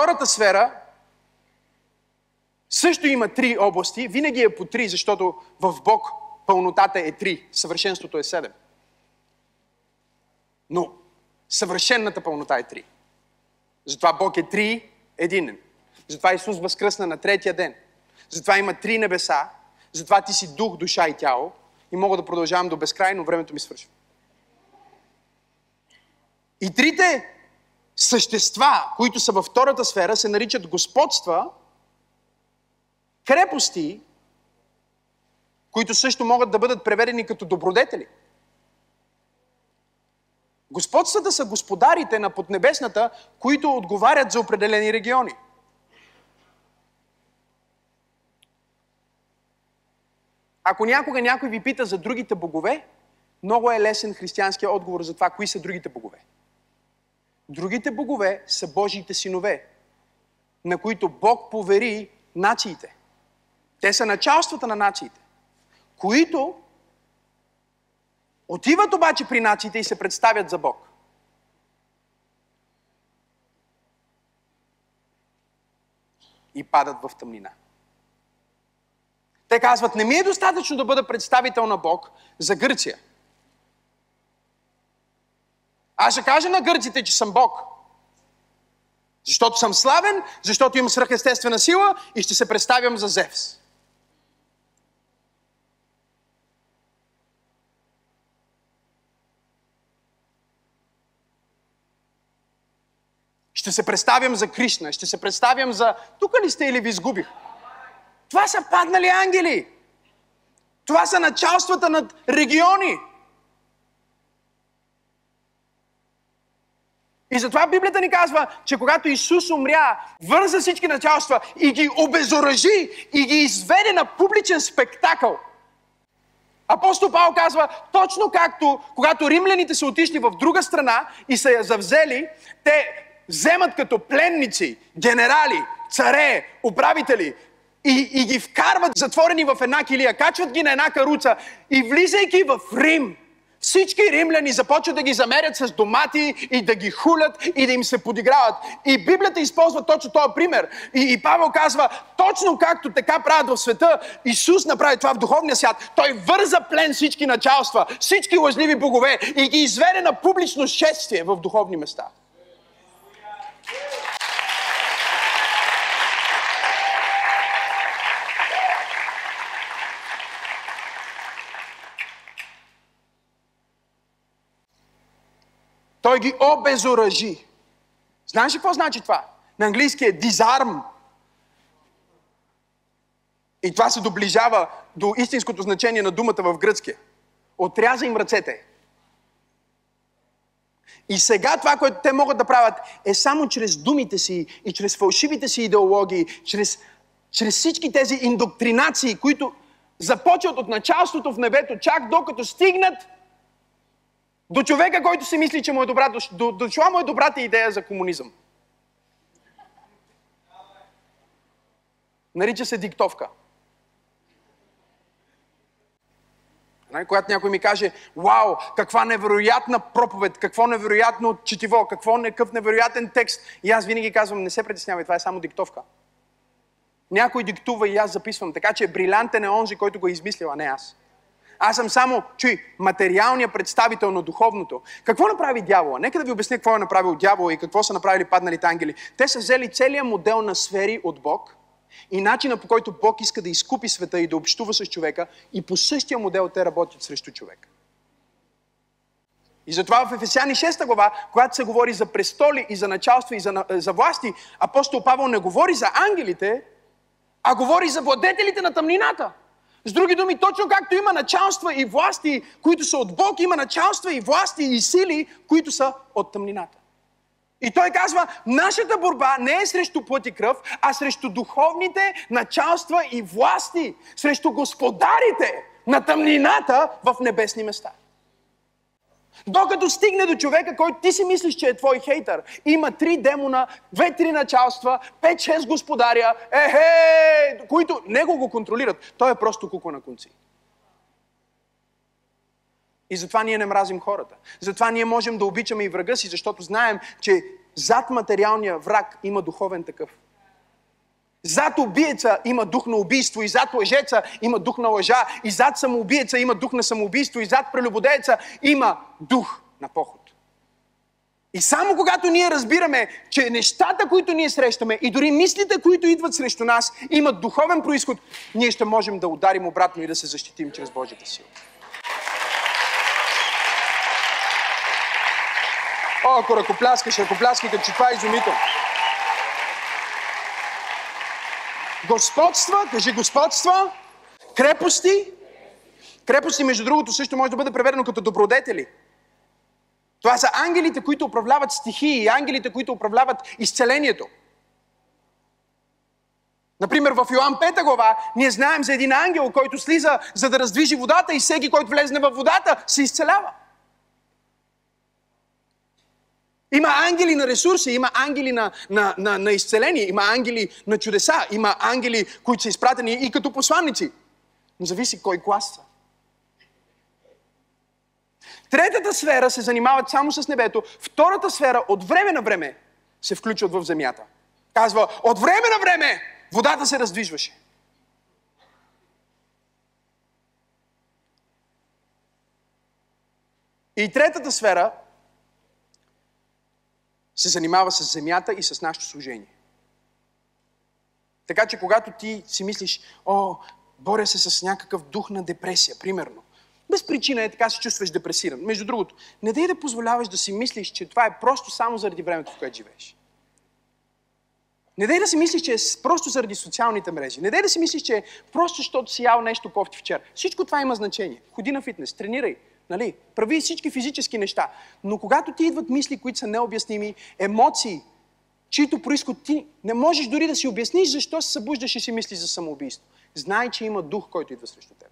втората сфера също има три области. Винаги е по три, защото в Бог пълнотата е три, съвършенството е седем. Но съвършенната пълнота е три. Затова Бог е три единен. Затова Исус възкръсна на третия ден. Затова има три небеса. Затова ти си дух, душа и тяло. И мога да продължавам до безкрайно, времето ми свършва. И трите същества, които са във втората сфера, се наричат господства, крепости, които също могат да бъдат преведени като добродетели. Господствата са господарите на поднебесната, които отговарят за определени региони. Ако някога някой ви пита за другите богове, много е лесен християнския отговор за това, кои са другите богове. Другите богове са Божиите синове, на които Бог повери нациите. Те са началствата на нациите, които отиват обаче при нациите и се представят за Бог. И падат в тъмнина. Те казват, не ми е достатъчно да бъда представител на Бог за Гърция. Аз ще кажа на гърците, че съм Бог. Защото съм славен, защото имам свръхестествена сила и ще се представям за Зевс. Ще се представям за Кришна, ще се представям за... Тук ли сте или ви изгубих? Това са паднали ангели. Това са началствата над региони. И затова Библията ни казва, че когато Исус умря, върза всички началства и ги обезоръжи и ги изведе на публичен спектакъл. Апостол Павел казва, точно както когато римляните са отишли в друга страна и са я завзели, те вземат като пленници, генерали, царе, управители и, и ги вкарват затворени в една килия, качват ги на една каруца и влизайки в Рим, всички римляни започват да ги замерят с домати и да ги хулят и да им се подиграват. И Библията използва точно този пример. И, и Павел казва, точно както така правят в света, Исус направи това в духовния свят. Той върза плен всички началства, всички лъжливи богове и ги изведе на публично шествие в духовни места. Той ги обезоръжи. Знаеш ли какво значи това? На английски е disarm. И това се доближава до истинското значение на думата в гръцкия. Отряза им ръцете. И сега това, което те могат да правят, е само чрез думите си и чрез фалшивите си идеологии, чрез, чрез всички тези индоктринации, които започват от началството в небето, чак докато стигнат до човека, който си мисли, че му е добра, дошла му е добрата идея за комунизъм. Нарича се диктовка. Когато някой ми каже, вау, каква невероятна проповед, какво невероятно четиво, какво некъв невероятен текст. И аз винаги казвам, не се притеснявай, това е само диктовка. Някой диктува и аз записвам, така че брилянтен е онзи, който го е измислил, а не аз. Аз съм само, чуй, материалният представител на духовното. Какво направи дявола? Нека да ви обясня какво е направил дявола и какво са направили падналите ангели. Те са взели целият модел на сфери от Бог и начина, по който Бог иска да изкупи света и да общува с човека, и по същия модел те работят срещу човека. И затова в Ефесяни шеста глава, когато се говори за престоли и за началства и за, за власти, апостол Павел не говори за ангелите, а говори за владетелите на тъмнината. С други думи, точно както има началства и власти, които са от Бог, има началства и власти и сили, които са от тъмнината. И той казва, нашата борба не е срещу плът и кръв, а срещу духовните началства и власти, срещу господарите на тъмнината в небесни места. Докато стигне до човека, който ти си мислиш, че е твой хейтър, има три демона, две-три началства, пет-шест господаря, ехе, които него го контролират. Той е просто куко на конци. И затова ние не мразим хората. Затова ние можем да обичаме и врага си, защото знаем, че зад материалния враг има духовен такъв. Зад убиеца има дух на убийство, и зад лъжеца има дух на лъжа, и зад самоубиеца има дух на самоубийство, и зад прелюбодееца има дух на поход. И само когато ние разбираме, че нещата, които ние срещаме, и дори мислите, които идват срещу нас, имат духовен происход, ние ще можем да ударим обратно и да се защитим чрез Божията сила. О, ако ръкопляскаш, ръкопляскайте, че това е изумително. Господства, кажи господства, крепости. Крепости, между другото, също може да бъде преведено като добродетели. Това са ангелите, които управляват стихии, ангелите, които управляват изцелението. Например, в Йоан пета глава ние знаем за един ангел, който слиза, за да раздвижи водата, и всеки, който влезне във водата, се изцелява. Има ангели на ресурси, има ангели на, на, на, на изцеление, има ангели на чудеса, има ангели, които са изпратени и като посланници. Но зависи кой клас са. Третата сфера се занимават само с небето, втората сфера от време на време се включват в земята. Казва, от време на време водата се раздвижваше. И третата сфера се занимава с земята и с нашето служение. Така че когато ти си мислиш, о, боря се с някакъв дух на депресия, примерно, без причина е така се чувстваш депресиран. Между другото, не дай да позволяваш да си мислиш, че това е просто само заради времето, в което живееш. Не дай да си мислиш, че е просто заради социалните мрежи. Не дай да си мислиш, че е просто защото си ял нещо кофти вчера. Всичко това има значение. Ходи на фитнес, тренирай, нали? Прави всички физически неща. Но когато ти идват мисли, които са необясними, емоции, чието произход ти не можеш дори да си обясниш защо се събуждаш и си мислиш за самоубийство. Знай, че има дух, който идва срещу теб.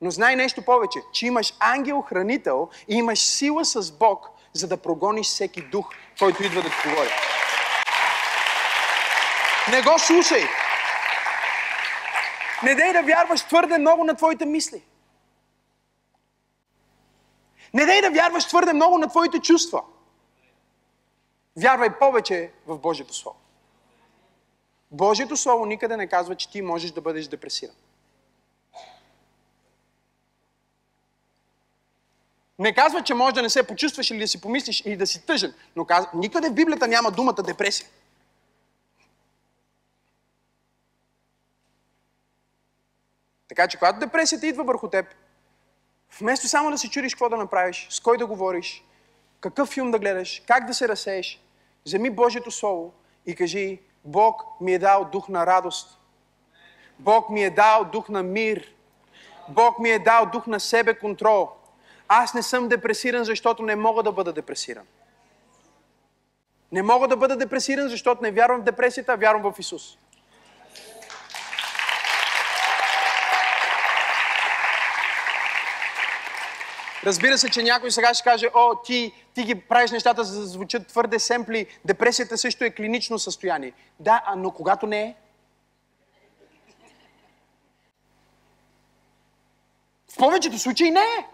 Но знай нещо повече, че имаш ангел-хранител и имаш сила с Бог, за да прогониш всеки дух, който идва да ти говори. Не го слушай! Не дей да вярваш твърде много на твоите мисли. Не дей да вярваш твърде много на твоите чувства. Вярвай повече в Божието Слово. Божието Слово никъде не казва, че ти можеш да бъдеш депресиран. Не казва, че може да не се почувстваш или да си помислиш или да си тъжен, но казва, никъде в Библията няма думата депресия. Така че когато депресията идва върху теб, вместо само да се чудиш какво да направиш, с кой да говориш, какъв филм да гледаш, как да се разсееш, вземи Божието Слово и кажи, Бог ми е дал дух на радост, Бог ми е дал дух на мир, Бог ми е дал дух на себе контрол. Аз не съм депресиран, защото не мога да бъда депресиран. Не мога да бъда депресиран, защото не вярвам в депресията, а вярвам в Исус. Разбира се, че някой сега ще каже, о, ти, ти ги правиш нещата, за да звучат твърде семпли. Депресията също е клинично състояние. Да, но когато не е? В повечето случаи не е.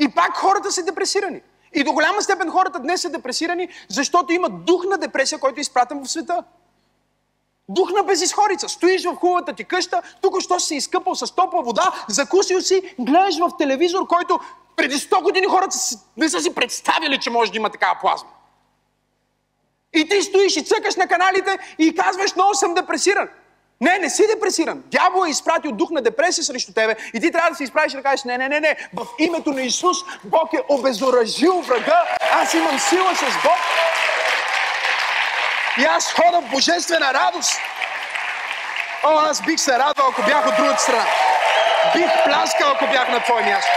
И пак хората са депресирани. И до голяма степен хората днес са депресирани, защото имат дух на депресия, който е изпратен в света. Дух на безизходица. Стоиш в хубавата ти къща, тук що си изкъпал с топла вода, закусил си, гледаш в телевизор, който преди сто години хората не са си представили, че може да има такава плазма. И ти стоиш и цъкаш на каналите и казваш, много съм депресиран. Не, не си депресиран. Дявол е изпратил дух на депресия срещу тебе и ти трябва да се изправиш и да кажеш, не, не, не, не, в името на Исус Бог е обезоръжил врага, аз имам сила с Бог и аз хода в божествена радост. О, аз бих се радвал, ако бях от другата страна. Бих пляскал, ако бях на твое място.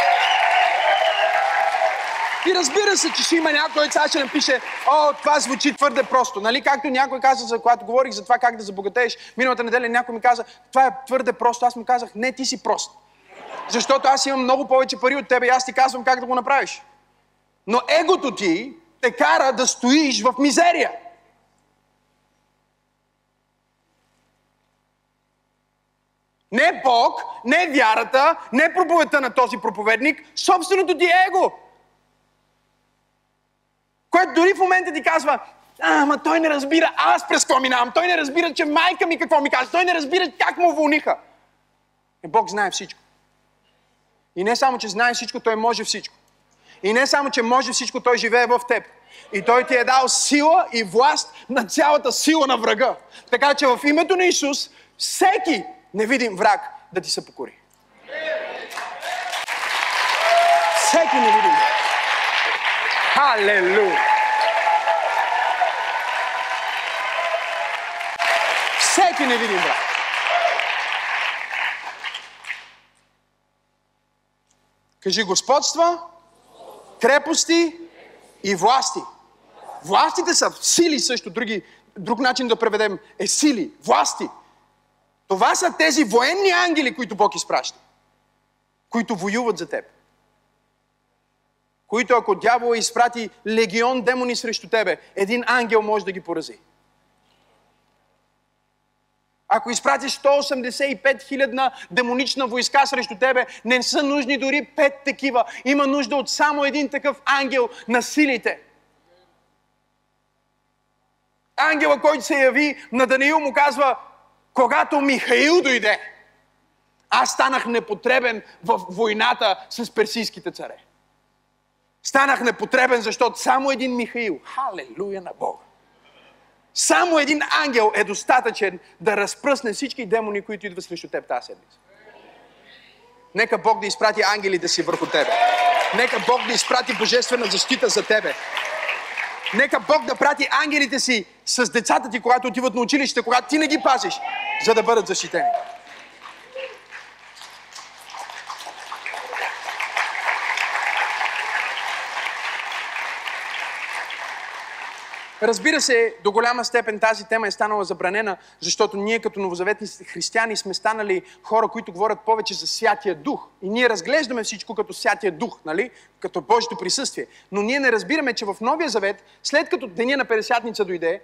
И разбира се, че ще има някой, който ще напише, о, това звучи твърде просто. Нали? Както някой каза, за когато говорих за това как да забогатееш, миналата неделя някой ми каза, това е твърде просто. Аз му казах, не, ти си прост. Защото аз имам много повече пари от теб и аз ти казвам как да го направиш. Но егото ти те кара да стоиш в мизерия. Не Бог, не вярата, не проповедта на този проповедник, собственото ти его Което дори в момента ти казва, а, ма той не разбира аз през какво минавам, той не разбира, че майка ми какво ми казва, той не разбира как му уволниха. И Бог знае всичко. И не само, че знае всичко, той може всичко. И не само, че може всичко, той живее в теб. И той ти е дал сила и власт на цялата сила на врага. Така че в името на Исус, всеки невидим враг да ти се покори. Всеки невидим враг. Халелуя! Всеки невидим враг. Кажи господства, крепости и власти. Властите са сили също. Други, друг начин да преведем е сили, власти. Това са тези военни ангели, които Бог изпраща. Които воюват за теб. Които ако дявола изпрати легион демони срещу тебе, един ангел може да ги порази. Ако изпратиш сто осемдесет и пет хилядна демонична войска срещу тебе, не са нужни дори пет такива. Има нужда от само един такъв ангел на силите. Ангела, който се яви на Даниил, му казва, когато Михаил дойде, аз станах непотребен в войната с персийските царе. Станах непотребен, защото само един Михаил, халелуя на Бога, само един ангел е достатъчен да разпръсне всички демони, които идват срещу теб тази седмица. Нека Бог да изпрати ангелите си върху тебе. Нека Бог да изпрати божествена защита за тебе. Нека Бог да прати ангелите си с децата ти, когато отиват на училище, когато ти не ги пазиш, за да бъдат защитени. Разбира се, до голяма степен тази тема е станала забранена, защото ние като новозаветни християни сме станали хора, които говорят повече за Святия Дух. И ние разглеждаме всичко като Святия Дух, нали? Като Божието присъствие. Но ние не разбираме, че в Новия Завет, след като Деня на Петдесятница дойде,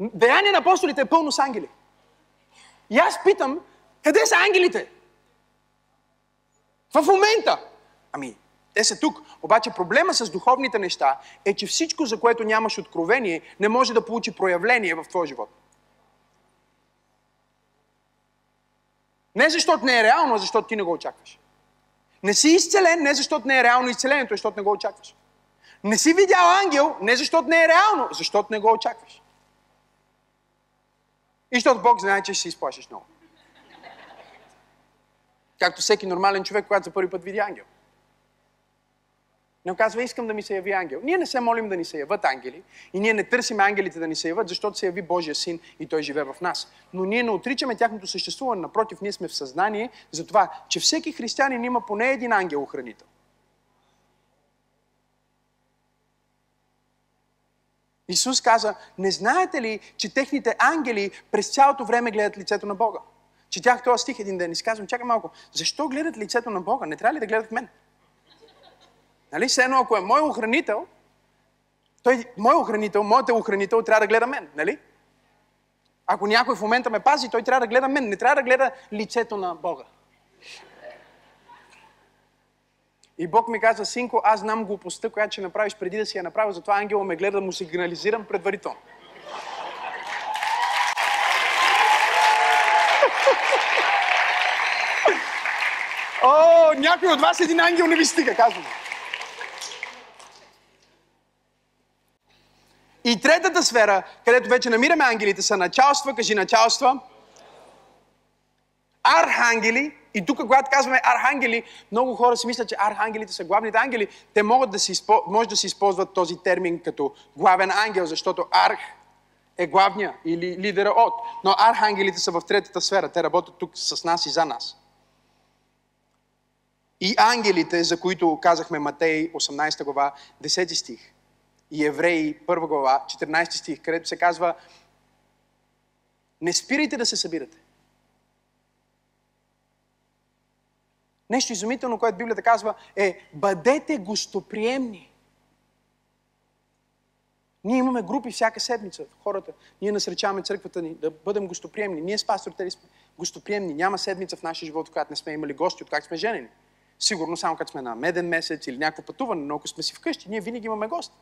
Деяния на апостолите е пълно с ангели. И аз питам, къде са ангелите? В момента! Ами... Те са тук. Обаче проблема с духовните неща е, че всичко, за което нямаш откровение, не може да получи проявление в твоя живот. Не защото не е реално, а защото ти не го очакваш. Не си изцелен, не защото не е реално изцелението, защото не го очакваш. Не си видял ангел, не защото не е реално, защото не го очакваш. И защото Бог знае, че ще се изплашиш много. Както всеки нормален човек, когато за първи път види ангел. Не казва, искам да ми се яви ангел. Ние не се молим да ни се яват ангели и ние не търсим ангелите да ни се яват, защото се яви Божия син и той живее в нас. Но ние не отричаме тяхното съществуване. Напротив, ние сме в съзнание за това, че всеки християнин има поне един ангел-охранител. Исус каза, не знаете ли, че техните ангели през цялото време гледат лицето на Бога? Четях този стих един ден и си казвам, чакай малко, защо гледат лицето на Бога? Не трябва ли да гледат в мен? Нали? Все едно, ако е мой охранител, той, мой охранител, моят охранител трябва да гледа мен, нали? Ако някой в момента ме пази, той трябва да гледа мен, не трябва да гледа лицето на Бога. И Бог ми каза, синко, аз знам глупостта, която ще направиш преди да си я направя, затова ангела ме гледа, му сигнализирам предварително. О, някой от вас един ангел не ви стига, казвам. И третата сфера, където вече намираме ангелите, са началства, кажи началства, архангели. И тук, когато казваме архангели, много хора си мислят, че архангелите са главните ангели. Те могат да си, може да се използват този термин като главен ангел, защото арх е главния или лидера от. Но архангелите са в третата сфера. Те работят тук с нас и за нас. И ангелите, за които казахме Матей осемнадесета глава, десети стих. И Евреи, първа глава, четиринадесети стих, където се казва не спирайте да се събирате. Нещо изумително, което Библията казва е бъдете гостоприемни. Ние имаме групи всяка седмица, хората. Ние насречаваме църквата ни да бъдем гостоприемни. Ние с пасторите сме гостоприемни. Няма седмица в нашия живот, в която не сме имали гости, от как сме женени. Сигурно само като сме на меден месец или някакво пътуване, но ако сме си вкъщи, ние винаги имаме гости.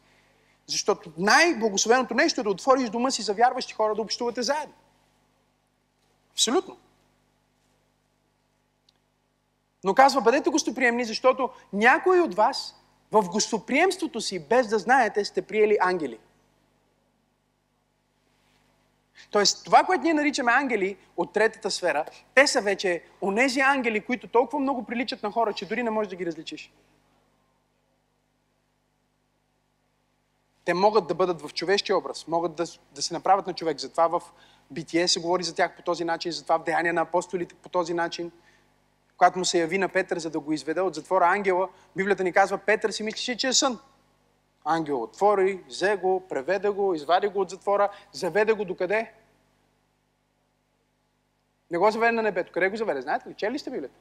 Защото най-благословеното нещо е да отвориш дома си за вярващи хора да общувате заедно. Абсолютно. Но казва, бъдете гостоприемни, защото някой от вас в гостоприемството си, без да знаете, сте приели ангели. Тоест, това, което ние наричаме ангели от третата сфера, те са вече онези ангели, които толкова много приличат на хора, че дори не можеш да ги различиш. Те могат да бъдат в човешкия образ, могат да, да се направят на човек. Затова в Битие се говори за тях по този начин, затова в Деяния на апостолите по този начин. Когато му се яви на Петър, за да го изведе от затвора ангела, Библията ни казва, Петър си мислеше, че е сън. Ангел отвори, взе го, преведе го, извади го от затвора, заведе го докъде? Не го заведе на небето. Къде го заведе? Знаете ли? Чели сте Библията?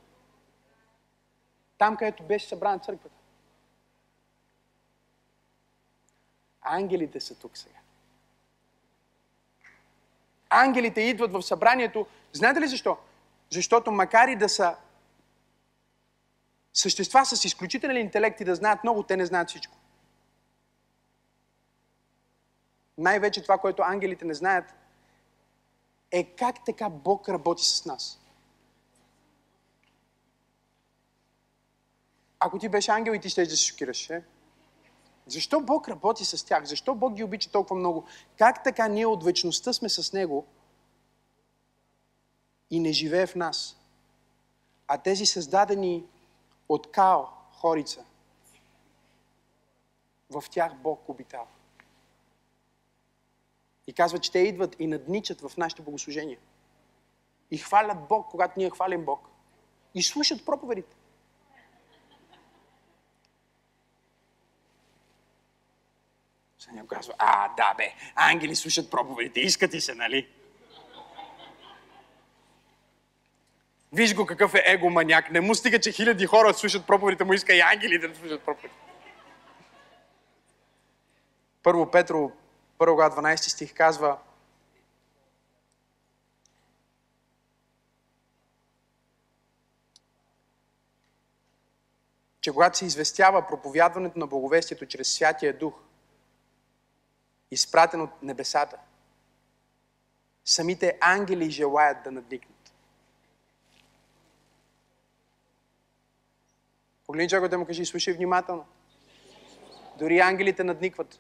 Там, където беше събрана църквата. Ангелите са тук сега. Ангелите идват в събранието. Знаете ли защо? Защото макар и да са същества с изключителен интелект и да знаят много, те не знаят всичко. Най-вече това, което ангелите не знаят, е как така Бог работи с нас. Ако ти беше ангел и ти ще да се шокираш, е? Защо Бог работи с тях? Защо Бог ги обича толкова много? Как така ние от вечността сме с Него и не живее в нас? А тези създадени от као хорица, в тях Бог обитава. И казва, че те идват и надничат в нашите богослужения. И хвалят Бог, когато ние хвалим Бог. И слушат проповедите. Сега някой казва, а, да бе, ангели слушат проповедите, искат и се, нали? Виж го какъв е егоманяк, не му стига, че хиляди хора слушат проповедите, му иска и ангели да слушат проповедите. Първо Петро, първо глава дванайсети стих казва, че когато се известява проповядването на благовестието чрез Святия Дух, изпратен от небесата, самите ангели желаят да надникнат. Погледни човека да му кажи, слушай внимателно. Дори ангелите надникват.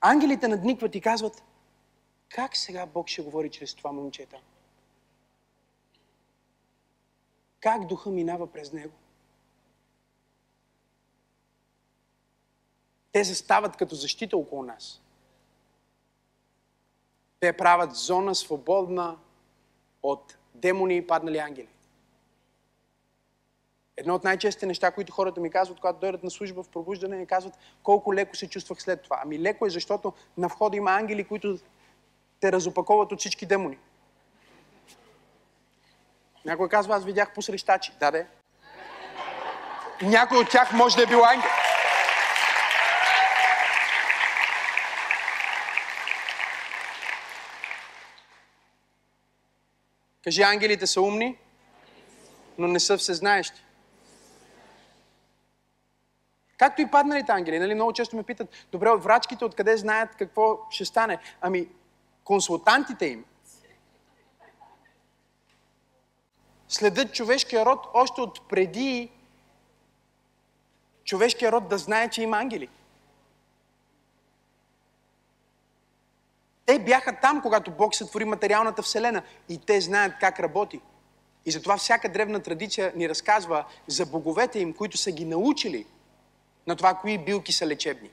Ангелите надникват и казват, как сега Бог ще говори чрез това момче там? Как духа минава през него? Те застават като защита около нас. Те правят зона свободна от демони и паднали ангели. Едно от най-честите неща, които хората ми казват, когато дойдат на служба в пробуждане, ми казват колко леко се чувствах след това. Ами леко е, защото на входа има ангели, които те разопаковат от всички демони. Някой казва, аз видях посрещачи. Да, да. Някой от тях може да е бил ангел. Кажи, ангелите са умни, но не са всезнаещи. Както и падналите ангели, нали? Много често ме питат, добре, врачките откъде знаят какво ще стане? Ами, консултантите им следят човешкия род още от преди човешкия род да знае, че има ангели. Те бяха там, когато Бог сътвори материалната вселена и те знаят как работи. И затова всяка древна традиция ни разказва за боговете им, които са ги научили на това, кои билки са лечебни.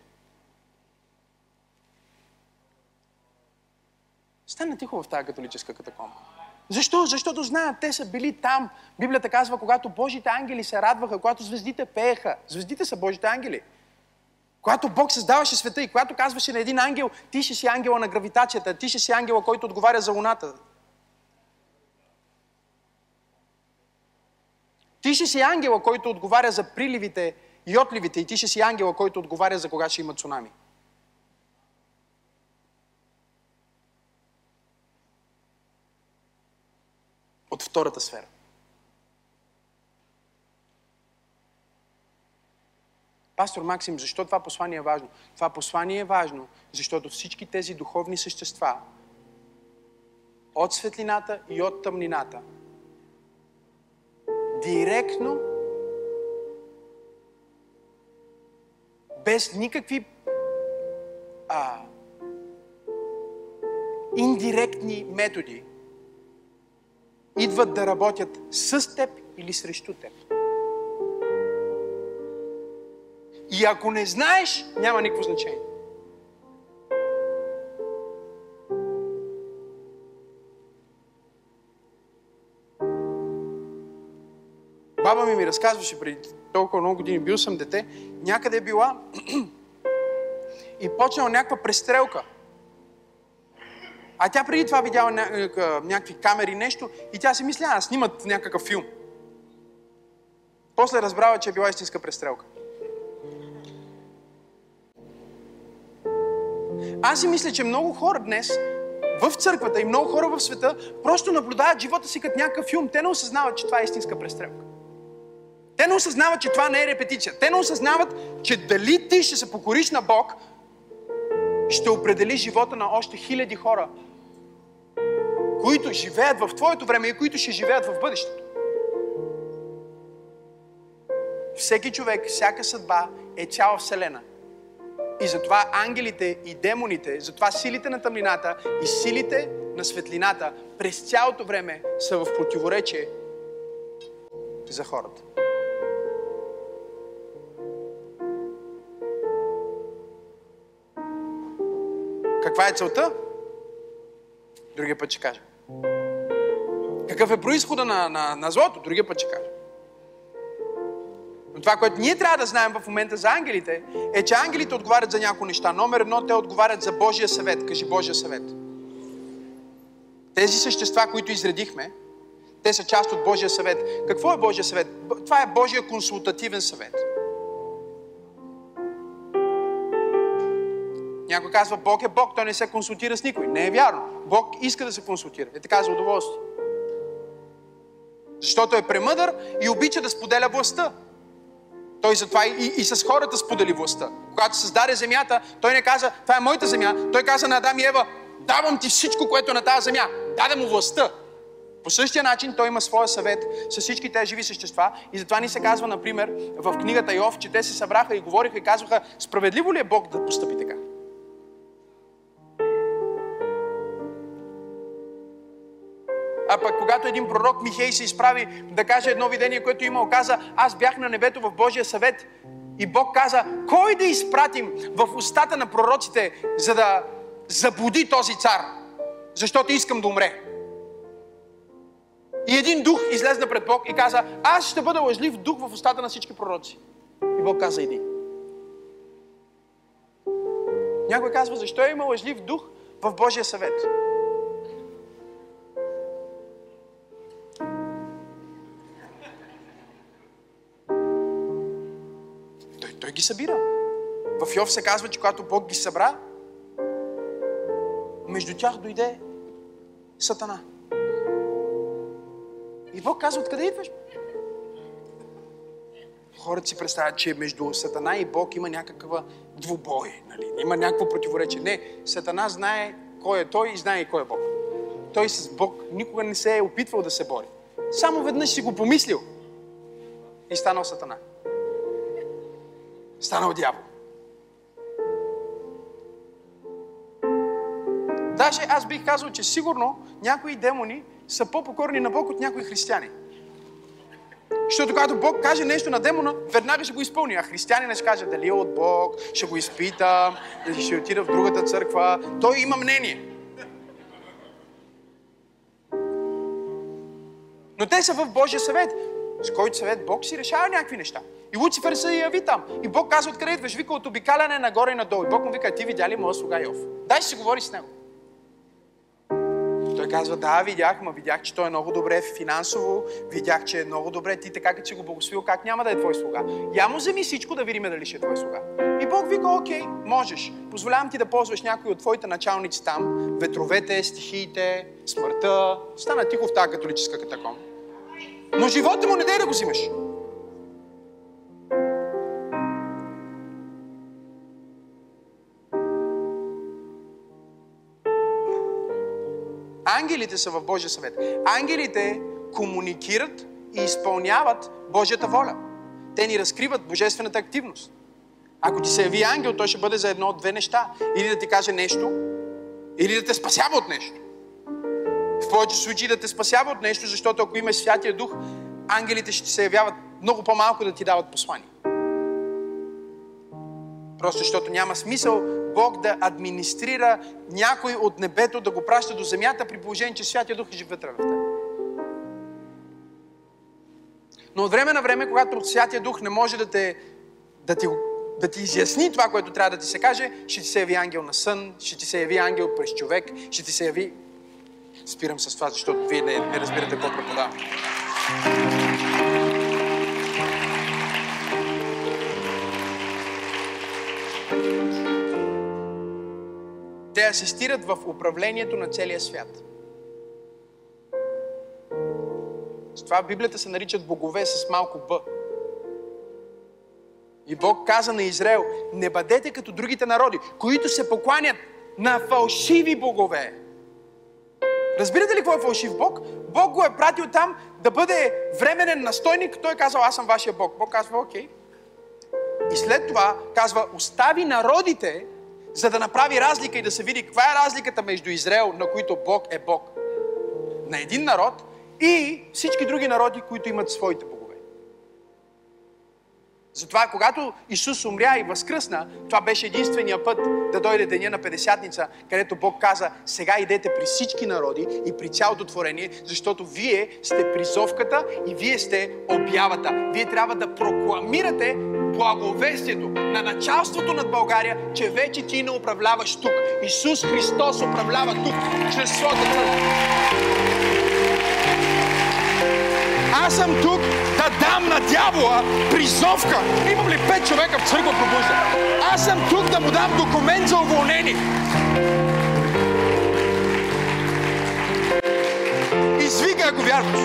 Стана тихо в тази католическа катакомба. Защо? Защото знаят, те са били там. Библията казва, когато Божите ангели се радваха, когато звездите пееха. Звездите са Божите ангели. Когато Бог създаваше света и когато казваше на един ангел, ти ще си ангела на гравитацията, ти ще си ангела, който отговаря за луната. Ти ще си ангела, който отговаря за приливите и отливите, и ти ще си ангела, който отговаря за кога ще има цунами. От втората сфера. Пастор Максим, защо това послание е важно? Това послание е важно, защото всички тези духовни същества от светлината и от тъмнината директно, без никакви а, индиректни методи, идват да работят с теб или срещу теб. И ако не знаеш, няма никакво значение. Баба ми ми разказваше преди толкова много години, бил съм дете, някъде била и почнала някаква престрелка. А тя преди това видяла някакви камери, нещо, и тя си мисляла, снимат някакъв филм. После разбрала, че е била истинска престрелка. Аз си мисля, че много хора днес в църквата и много хора в света просто наблюдават живота си като някакъв филм. Те не осъзнават, че това е истинска престрелка. Те не осъзнават, че това не е репетиция. Те не осъзнават, че дали ти ще се покориш на Бог, ще определи живота на още хиляди хора, които живеят в твоето време и които ще живеят в бъдещето. Всеки човек, всяка съдба е цяла вселена. И затова ангелите и демоните, затова силите на тъмнината и силите на светлината през цялото време са в противоречие за хората. Каква е целта? Другия път ще кажа. Какъв е произхода на, на, на злото? Другия път ще кажа. Но това, което ние трябва да знаем в момента за ангелите, е, че ангелите отговарят за някои неща. Номер едно, те отговарят за Божия съвет. Кажи Божия съвет. Тези същества, които изредихме, те са част от Божия съвет. Какво е Божия съвет? Това е Божия консултативен съвет. Някой казва, Бог е Бог, той не се консултира с никой. Не е вярно. Бог иска да се консултира. Е така за удоволствие. Защото е премъдър и обича да споделя властта. Той затова и, и, и с хората сподели властта. Когато създаде земята, той не каза, това е моята земя. Той каза на Адам и Ева, давам ти всичко, което е на тази земя. Даде му властта. По същия начин той има своя съвет с всички тези живи същества и затова ни се казва, например, в книгата Йов, че те се събраха и говориха и казваха, справедливо ли е Бог да постъпи така? А пък когато един пророк Михаил се изправи да каже едно видение, което имал, каза, аз бях на небето в Божия съвет и Бог каза, кой да изпратим в устата на пророците, за да заблуди този цар, защото искам да умре. И един дух излезна пред Бог и каза, аз ще бъда лъжлив дух в устата на всички пророци. И Бог каза, иди. Някой казва, защо е има лъжлив дух в Божия съвет? Той ги събира. В Йов се казва, че когато Бог ги събра, между тях дойде Сатана. И Бог казва, откъде идваш? Хората си представят, че между Сатана и Бог има някаква двубой, нали? Има някакво противоречие. Не, Сатана знае кой е той и знае и кой е Бог. Той с Бог никога не се е опитвал да се бори. Само веднъж си го помислил и станал Сатана. Станал дявол. Даже аз бих казал, че сигурно някои демони са по-покорни на Бог от някои християни. Защото когато Бог каже нещо на демона, веднага ще го изпълни. А християнина ще каже, дали е от Бог, ще го изпитам, ще отида в другата църква. Той има мнение. Но те са в Божия съвет, с който съвет Бог си решава някакви неща. И Луцифер се яви там. И Бог казва, откъде идваш? Вика, от обикаляне нагоре и надолу. И Бог му вика, ти видя ли моя слуга Йов? Дай ще си говори с него. Той казва, да, видях, ма видях, че той е много добре финансово, видях, че е много добре, ти така, като си го благословил, как няма да е твой слуга? Я му вземи всичко да видим дали ще е твой слуга. И Бог вика, окей, можеш. Позволявам ти да ползваш някой от твоите началници там, ветровете, стихиите, смъртта. Стана тихо в тази католическа катакомба. Но живота му не дай да го взимаш. ангелите са в Божия съвет. Ангелите комуникират и изпълняват Божията воля. Те ни разкриват божествената активност. Ако ти се яви ангел, той ще бъде за едно от две неща. Или да ти каже нещо, или да те спасява от нещо. В повече случаи да те спасява от нещо, защото ако имаш Святия Дух, ангелите ще се явяват много по-малко да ти дават послания. Просто защото няма смисъл Бог да администрира някой от небето, да го праща до земята, при положение, че Святия Дух е жив вътре в теб. Но от време на време, когато Святия Дух не може да, те, да, ти, да ти изясни това, което трябва да ти се каже, ще ти се яви ангел на сън, ще ти се яви ангел през човек, ще ти се яви... Спирам с това, защото вие не, не разбирате какво преподавам. Те асистират в управлението на целия свят. С това в Библията се наричат богове с малко Б. И Бог каза на Израел: не бъдете като другите народи, които се покланят на фалшиви богове. Разбирате ли какво е фалшив Бог? Бог го е пратил там да бъде временен настойник. Той е казал: аз съм вашия Бог. Бог казва: окей. И след това казва: остави народите, за да направи разлика и да се види каква е разликата между Израел, на които Бог е Бог. На един народ и всички други народи, които имат своите богове. Затова, когато Исус умря и възкръсна, това беше единствения път да дойде деня на Петдесятница, където Бог каза: сега идете при всички народи и при цялото творение, защото вие сте призовката и вие сте обявата. Вие трябва да прокламирате благовестието на началството над България, че вече ти не управляваш тук. Исус Христос управлява тук, чрез своята църква. Аз съм тук да дам на дявола призовка. Имам ли пет човека в Църква Пробуждане? Аз съм тук да му дам документ за уволнение. Извикай, ако вярваш.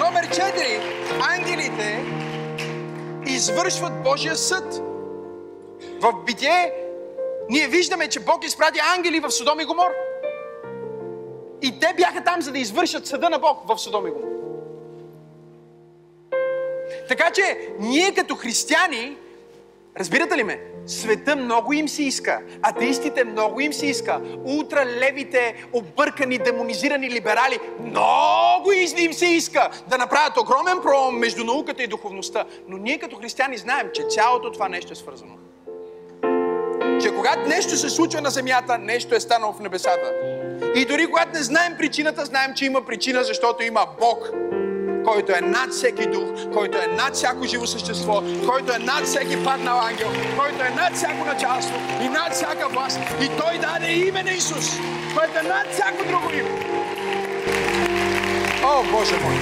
Номер четири. Ангелите извършват Божия съд. В Битие ние виждаме, че Бог изпрати ангели в Содом и Гомор. И те бяха там, за да извършат съда на Бог в Содом и Гомор. Така че ние като християни, разбирате ли ме, света много им се иска, атеистите много им се иска, ултралевите, объркани, демонизирани либерали, много им се иска да направят огромен пролом между науката и духовността. Но ние като християни знаем, че цялото това нещо е свързано. Че когато нещо се случва на земята, нещо е станало в небесата. И дори когато не знаем причината, знаем, че има причина, защото има Бог, който е над всеки дух, който е над всяко живо същество, който е над всеки паднал ангел, който е над всяко началство и над всяка власт. И Той даде име на Исус, който е над всяко друго име. О, Боже мой!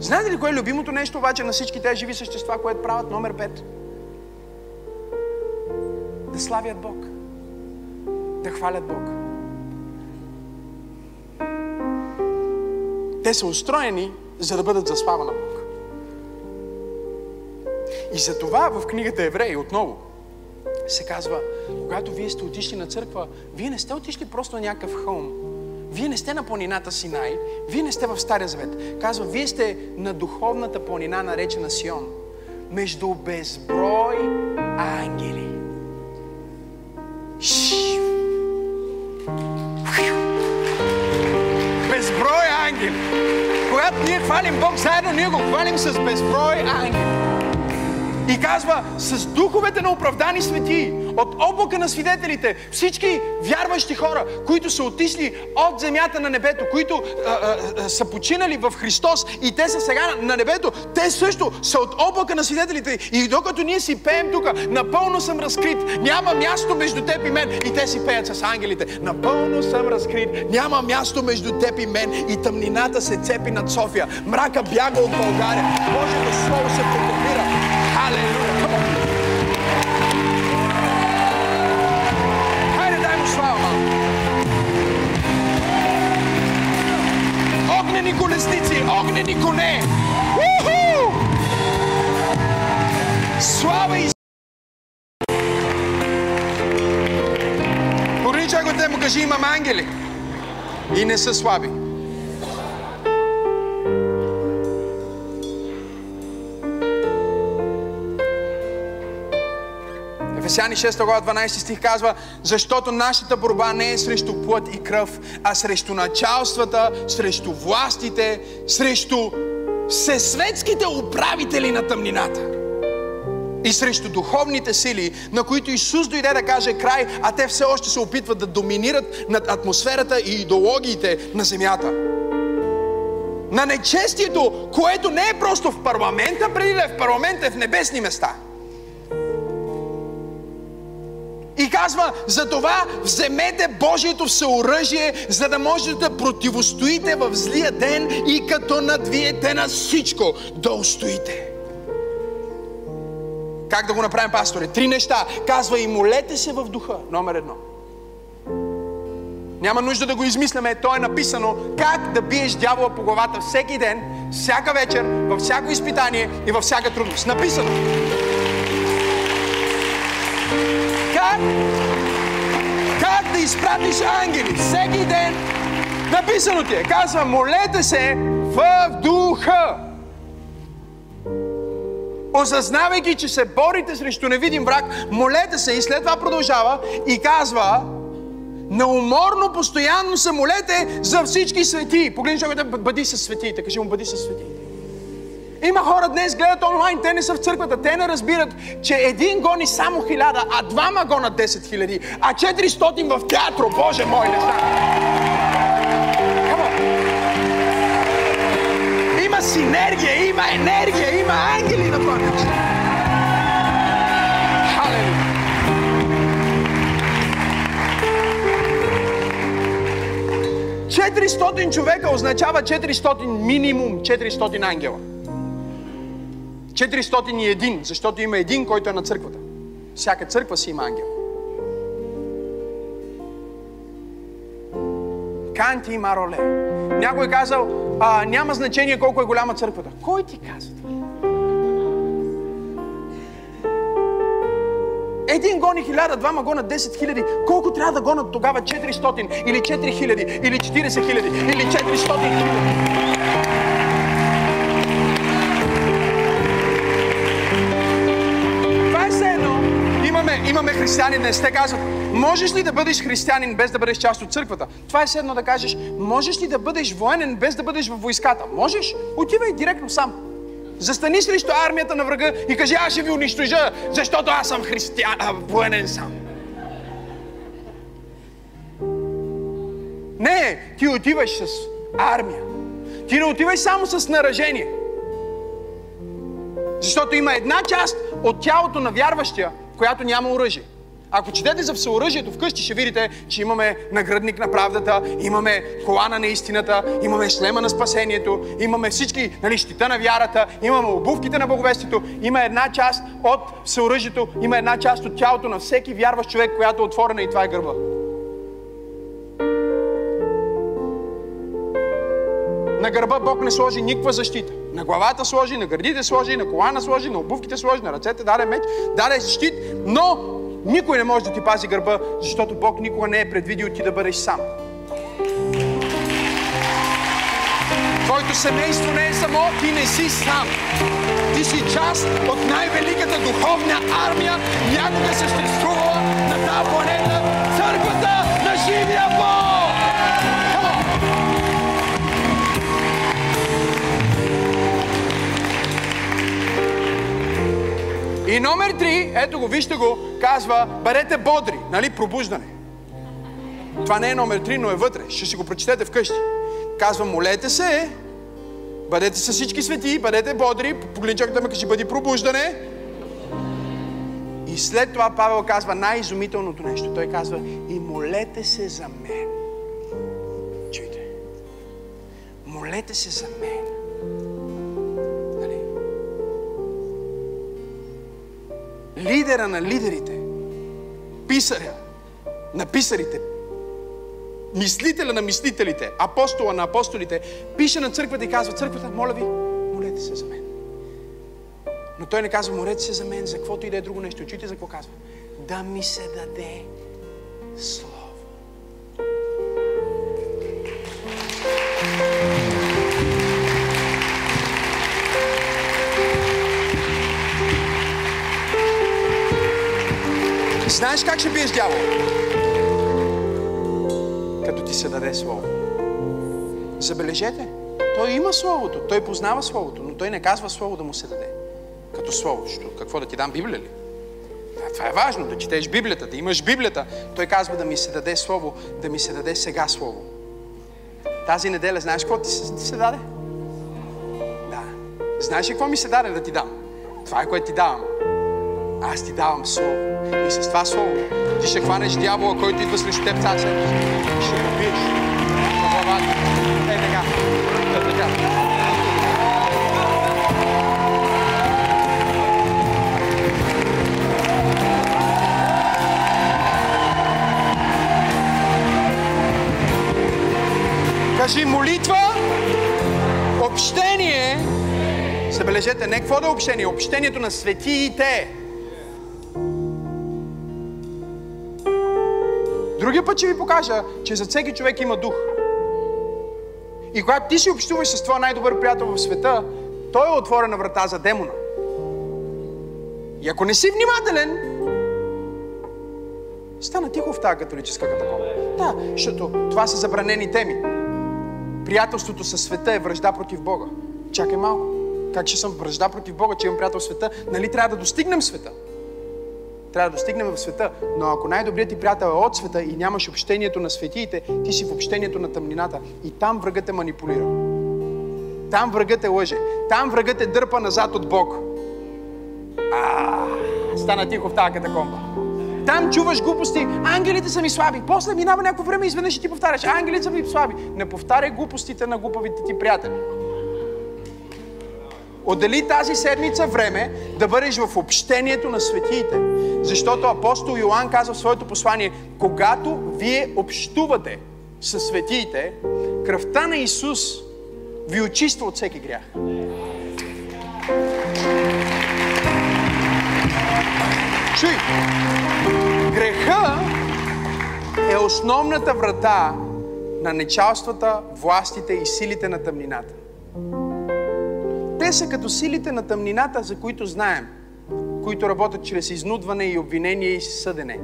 Знаете ли кое е любимото нещо обаче на всички тези живи същества, което правят? Номер пет. Да славят Бог. Да хвалят Бог. Те са устроени, за да бъдат за слава на Бог. И за това в книгата Евреи отново се казва: когато вие сте отишли на църква, вие не сте отишли просто на някакъв хълм. Вие не сте на планината Синай, вие не сте в Стария Завет. Казва, вие сте на духовната планина, наречена Сион, между безброй ангели. Безброй ангели. Когато ние хвалим Бог заедно, ние го хвалим с безброй ангели. И казва, с духовете на оправдани светии, от облака на свидетелите, всички вярващи хора, които са отишли от земята на небето, които а, а, а, са починали в Христос и те са сега на, на небето, те също са от облака на свидетелите. И докато ние си пеем тук, напълно съм разкрит, няма място между теб и мен. И те си пеят с ангелите. Напълно съм разкрит, няма място между теб и мен. И тъмнината се цепи над София. Мрака бяга от България. Божието слово се прокламира. Алелуя! Хайде, дай му слава малко! Огнени колесници, огнени коне! Уху! Само кажи, имам ангели. И не са слаби. Ефесяни шеста глава дванайсети стих казва: защото нашата борба не е срещу плът и кръв, а срещу началствата, срещу властите, срещу всесветските управители на тъмнината и срещу духовните сили, на които Исус дойде да каже край, а те все още се опитват да доминират над атмосферата и идеологиите на земята. На нечестието, което не е просто в парламента, преди да е в парламента, е в небесни места. И казва, затова вземете Божието всеоръжие, за да можете да противостоите в злия ден и като надвиете на всичко, да устоите. Как да го направим, пасторе? Три неща. Казва и молете се в духа. Номер едно. Няма нужда да го измисляме, то е написано как да биеш дявола по главата всеки ден, всяка вечер, във всяко изпитание и във всяка трудност. Написано. Как? Как да изпратиш ангели всеки ден? Написано ти е. Казва, молете се в духа. Осъзнавайки, че се борите срещу невидим враг, молете се. И след това продължава и казва, неуморно, постоянно се молете за всички светии. Погледни, че бъди със светиите. Кажи му, бъди със светиите. Има хора днес, гледат онлайн, те не са в църквата, те не разбират, че един гони само хиляда, а двама гонят десет хиляди, а четиристотин в театро, Боже мой, не знам. Има синергия, има енергия, има ангели на това нещо. Халелуя. четиристотин човека означава четиристотин минимум, четиристотин ангела. четиристотин и един, защото има един, който е на църквата. Всяка църква си има ангел. Канти има роле. Някой е казал, а, няма значение колко е голяма църквата. Кой ти казва? Един гони хиляда, двама гонят десет хиляди. Колко трябва да гонят тогава? четиристотин или четири хиляди, или четиридесет хиляди, или четиристотин хиляди. Имаме християни днес. Те казват, можеш ли да бъдеш християнин без да бъдеш част от църквата? Това е седно да кажеш, можеш ли да бъдеш военен без да бъдеш във войската? Можеш? Отивай директно сам. Застани срещу армията на врага и кажи, аз ще ви унищожа, защото аз съм християн, а военен сам. Не, ти отиваш с армия. Ти не отиваш само с наражение. Защото има една част от тялото на вярващия, която няма оръжие. Ако четете за всеоръжието вкъщи, ще видите, че имаме наградник на правдата, имаме колана на истината, имаме шлема на спасението, имаме всички, нали, щита на вярата, имаме обувките на благовестието, има една част от всеоръжието, има една част от тялото на всеки вярващ човек, която е отворена и това е гърба. На гърба Бог не сложи никаква защита. На главата сложи, на гърдите сложи, на колана сложи, на обувките сложи, на ръцете даде меч, даде щит, но никой не може да ти пази гърба, защото Бог никога не е предвидил ти да бъдеш сам. Твоето семейство не е само, ти не си сам. Ти си част от най-великата духовна армия, някога съществувала на тази планета, църквата на живия Бог! И номер три, ето го, вижте го, казва, бъдете бодри, нали, пробуждане. Това не е номер три, но е вътре, ще си го прочетете вкъщи. Казва, молете се, бъдете с всички светии, бъдете бодри, погледничок да ме кажи, бъди пробуждане. И след това Павел казва най-изумителното нещо, той казва, и молете се за мен. Чуйте, молете се за мен. Лидера на лидерите, писаря на писарите, мислителя на мислителите, апостола на апостолите, пише на църквата и казва, църквата, моля ви, молете се за мен. Но той не казва, молете се за мен, за каквото и да е друго нещо. Чуйте за какво казва. Да ми се даде слово. И знаеш как ще биеш дявола? Като ти се даде слово. Забележете, той има словото, той познава словото, но той не казва слово да му се даде. Като слово, защото какво да ти дам, Библия ли? Това е важно, да четеш Библията, да имаш Библията. Той казва да ми се даде слово, да ми се даде сега слово. Тази неделя знаеш какво ти се, ти се даде? Да. Знаеш ли какво ми се даде да ти дам? Това е което ти давам. Аз ти давам слово. И с това слово ти ще хванеш дявола, който идва срещу теб, цаца. И ще го биеш. Ей, така. Така. Кажи молитва, общение. Забележете, не какво да е общение, общението на светиите. Другия път ще ви покажа, че за всеки човек има дух. И когато ти си общуваш с твоя най-добър приятел в света, той е отворена врата за демона. И ако не си внимателен, стана тихо в тази католическа катакомба. Да, защото това са забранени теми. Приятелството със света е вражда против Бога. Чакай малко. Как ще съм вражда против Бога, че имам приятел в света? Нали трябва да достигнем света? Трябва да достигнем в света. Но ако най-добрият ти приятел е от света и нямаш общението на светиите, ти си в общението на тъмнината. И там врагът те манипулира. Там врагът те лъже. Там врагът те дърпа назад от Бог. А, стана тихо в тази катакомба. Там чуваш глупости, ангелите са ми слаби. После минава някакво време и изведнъж ще ти повтаряш, ангелите са ми слаби. Не повтаряй глупостите на глупавите ти приятели. Отдели тази седмица време да бъдеш в общението на светиите. Защото апостол Йоан казва в своето послание, когато вие общувате със светиите, кръвта на Исус ви очиства от всеки грях. Чуй! Греха е основната врата на началствата, властите и силите на тъмнината. Те са като силите на тъмнината, за които знаем, които работят чрез изнудване и обвинение и съдене.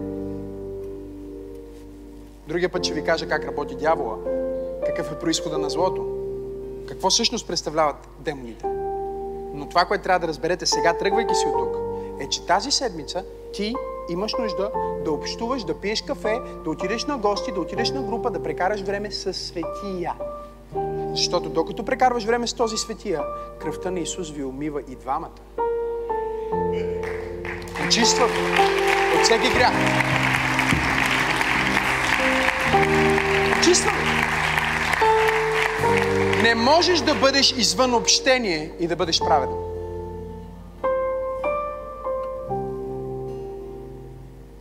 Другия път ще ви кажа как работи дявола, какъв е произхода на злото, какво всъщност представляват демоните. Но това, което трябва да разберете сега, тръгвайки си от тук, е, че тази седмица ти имаш нужда да общуваш, да пиеш кафе, да отидеш на гости, да отидеш на група, да прекараш време с светия. Защото докато прекарваш време с този светия, кръвта на Исус ви умива и двамата. Очиства от всеки грях. Очиства. Не можеш да бъдеш извън общение и да бъдеш праведен.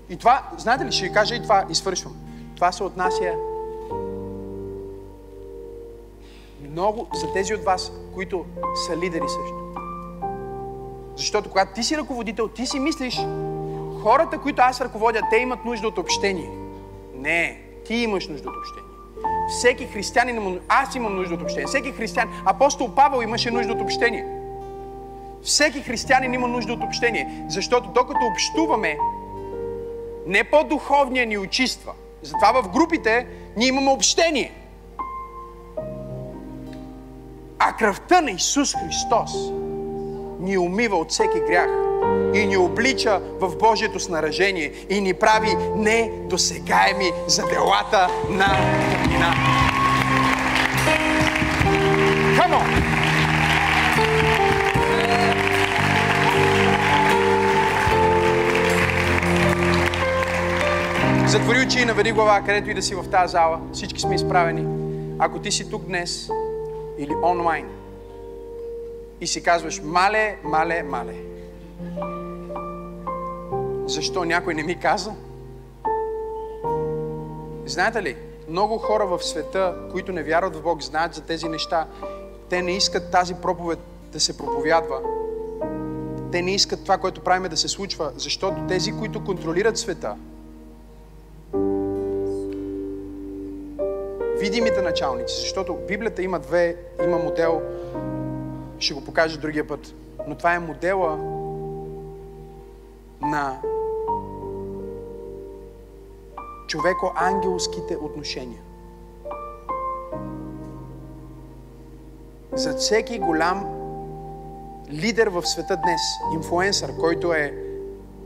И това, знаете ли, ще ви кажа и това, и свършвам. Това се отнася много за тези от вас, които са лидери също. Защото когато ти си ръководител, ти си мислиш, хората, които аз ръководя, те имат нужда от общение. Не, ти имаш нужда от общение. Всеки християнин има, аз имам нужда от общение. Всеки християнин, апостол Павел имаше нужда от общение. Всеки християнин има нужда от общение, защото докато общуваме, не по-духовния ни очиства. Затова в групите ние имаме общение. А кръвта на Исус Христос ни умива от всеки грях и ни облича в Божието снаражение и ни прави недосегаеми за делата на тъмнината. Come on! Затвори очи и наведи глава, където и да си в тази зала. Всички сме изправени. Ако ти си тук днес или онлайн и си казваш, мале, мале, мале. Защо някой не ми каза? Знаете ли, много хора в света, които не вярват в Бог, знаят за тези неща. Те не искат тази проповед да се проповядва. Те не искат това, което правиме да се случва, защото тези, които контролират света, видимите началници, защото Библията има две, има модел, ще го покажа другия път, но това е модела на човеко-ангелските отношения. За всеки голям лидер в света днес, инфлуенсър, който е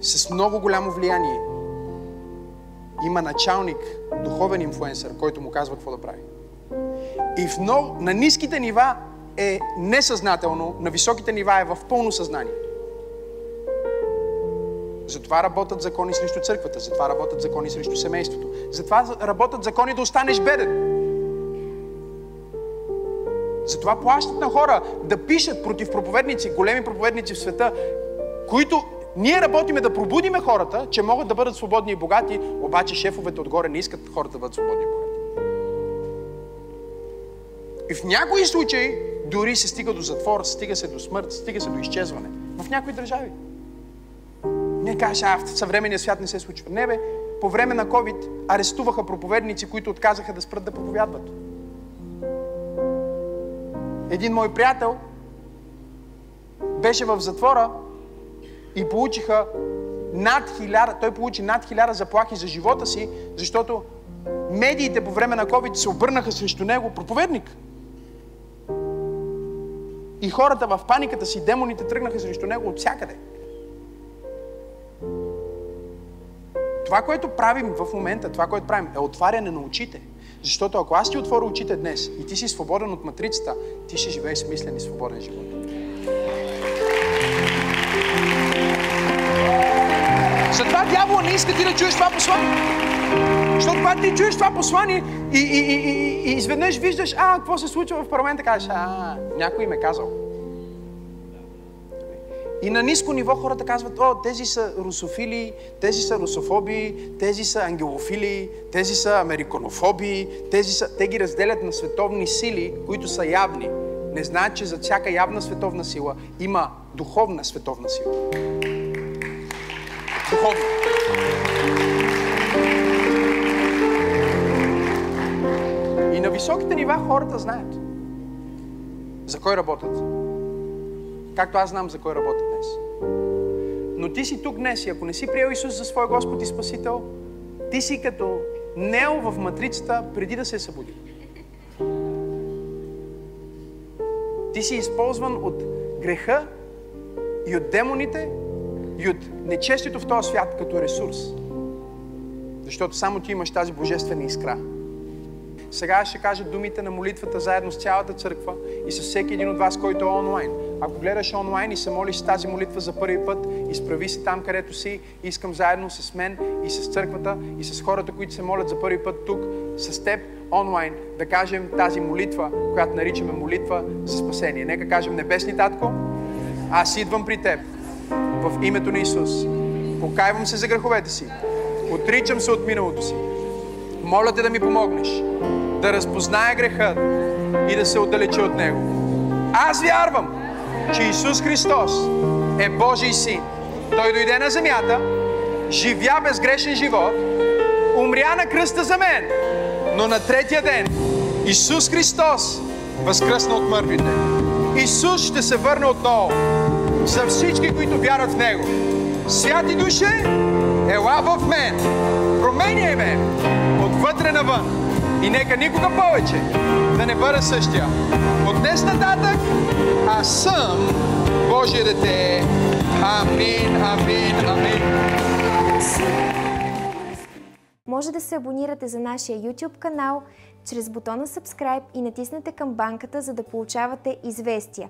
с много голямо влияние, има началник, духовен инфлуенсър, който му казва какво да прави. И в много, на ниските нива е несъзнателно, на високите нива е в пълно съзнание. Затова работят закони срещу църквата, затова работят закони срещу семейството, затова работят закони да останеш беден. Затова плащат на хора да пишат против проповедници, големи проповедници в света, които ние работиме да пробудиме хората, че могат да бъдат свободни и богати, обаче шефовете отгоре не искат хората да бъдат свободни и богати. И в някои случаи дори се стига до затвор, стига се до смърт, стига се до изчезване. В някои държави. Не кажеш, а в съвременния свят не се случва. Не бе, по време на COVID арестуваха проповедници, които отказаха да спрат да проповядват. Един мой приятел беше в затвора и получиха над хиляда, той получи над хиляда заплахи за живота си, защото медиите по време на COVID се обърнаха срещу него, проповедник. И хората в паниката си, демоните тръгнаха срещу него от всякъде. Това, което правим в момента, това, което правим, е отваряне на очите. Защото ако аз ти отворя очите днес и ти си свободен от матрицата, ти ще живееш смислен и свободен живот. Затова дявола не иска ти да чуеш това послание. Защото когато ти чуеш това послание и, и, и, и, и изведнъж виждаш, а, какво се случва в парламента, кажеш, а, някой им е казал. И на ниско ниво хората казват, о, тези са русофили, тези са русофоби, тези са ангелофили, тези са американофоби, тези са... Те ги разделят на световни сили, които са явни. Не знаят, че за всяка явна световна сила има духовна световна сила. Духовна. И на високите нива хората знаят за кой работят. Както аз знам за кой работя днес. Но ти си тук днес и ако не си приел Исус за свой Господ и Спасител, ти си като Нео в матрицата преди да се е събудил. Ти си използван от греха и от демоните и от нечестието в този свят като ресурс. Защото само ти имаш тази божествена искра. Сега ще кажа думите на молитвата заедно с цялата църква и с всеки един от вас, който е онлайн. Ако гледаш онлайн и се молиш с тази молитва за първи път, изправи се там, където си. Искам заедно с мен и с църквата и с хората, които се молят за първи път тук, с теб, онлайн, да кажем тази молитва, която наричаме молитва за спасение. Нека кажем, Небесни Татко, аз идвам при теб в името на Исус. Покайвам се за греховете си. Отричам се от миналото си. Моля те да ми помогнеш да разпозная греха и да се отдалеча от него. Аз вярвам, че Исус Христос е Божий Син. Той дойде на земята, живя безгрешен живот, умря на кръста за мен, но на третия ден Исус Христос възкръсна от мъртвите. Исус ще се върне отново за всички, които вярват в Него. Святи Душе, ела в мен, променяй ме отвътре навън. И нека никога повече да не бъда същия. От днес нататък аз съм Божие дете. Амин, амин, амин. Може да се абонирате за нашия YouTube канал чрез бутона Subscribe и натиснете камбанката, за да получавате известия.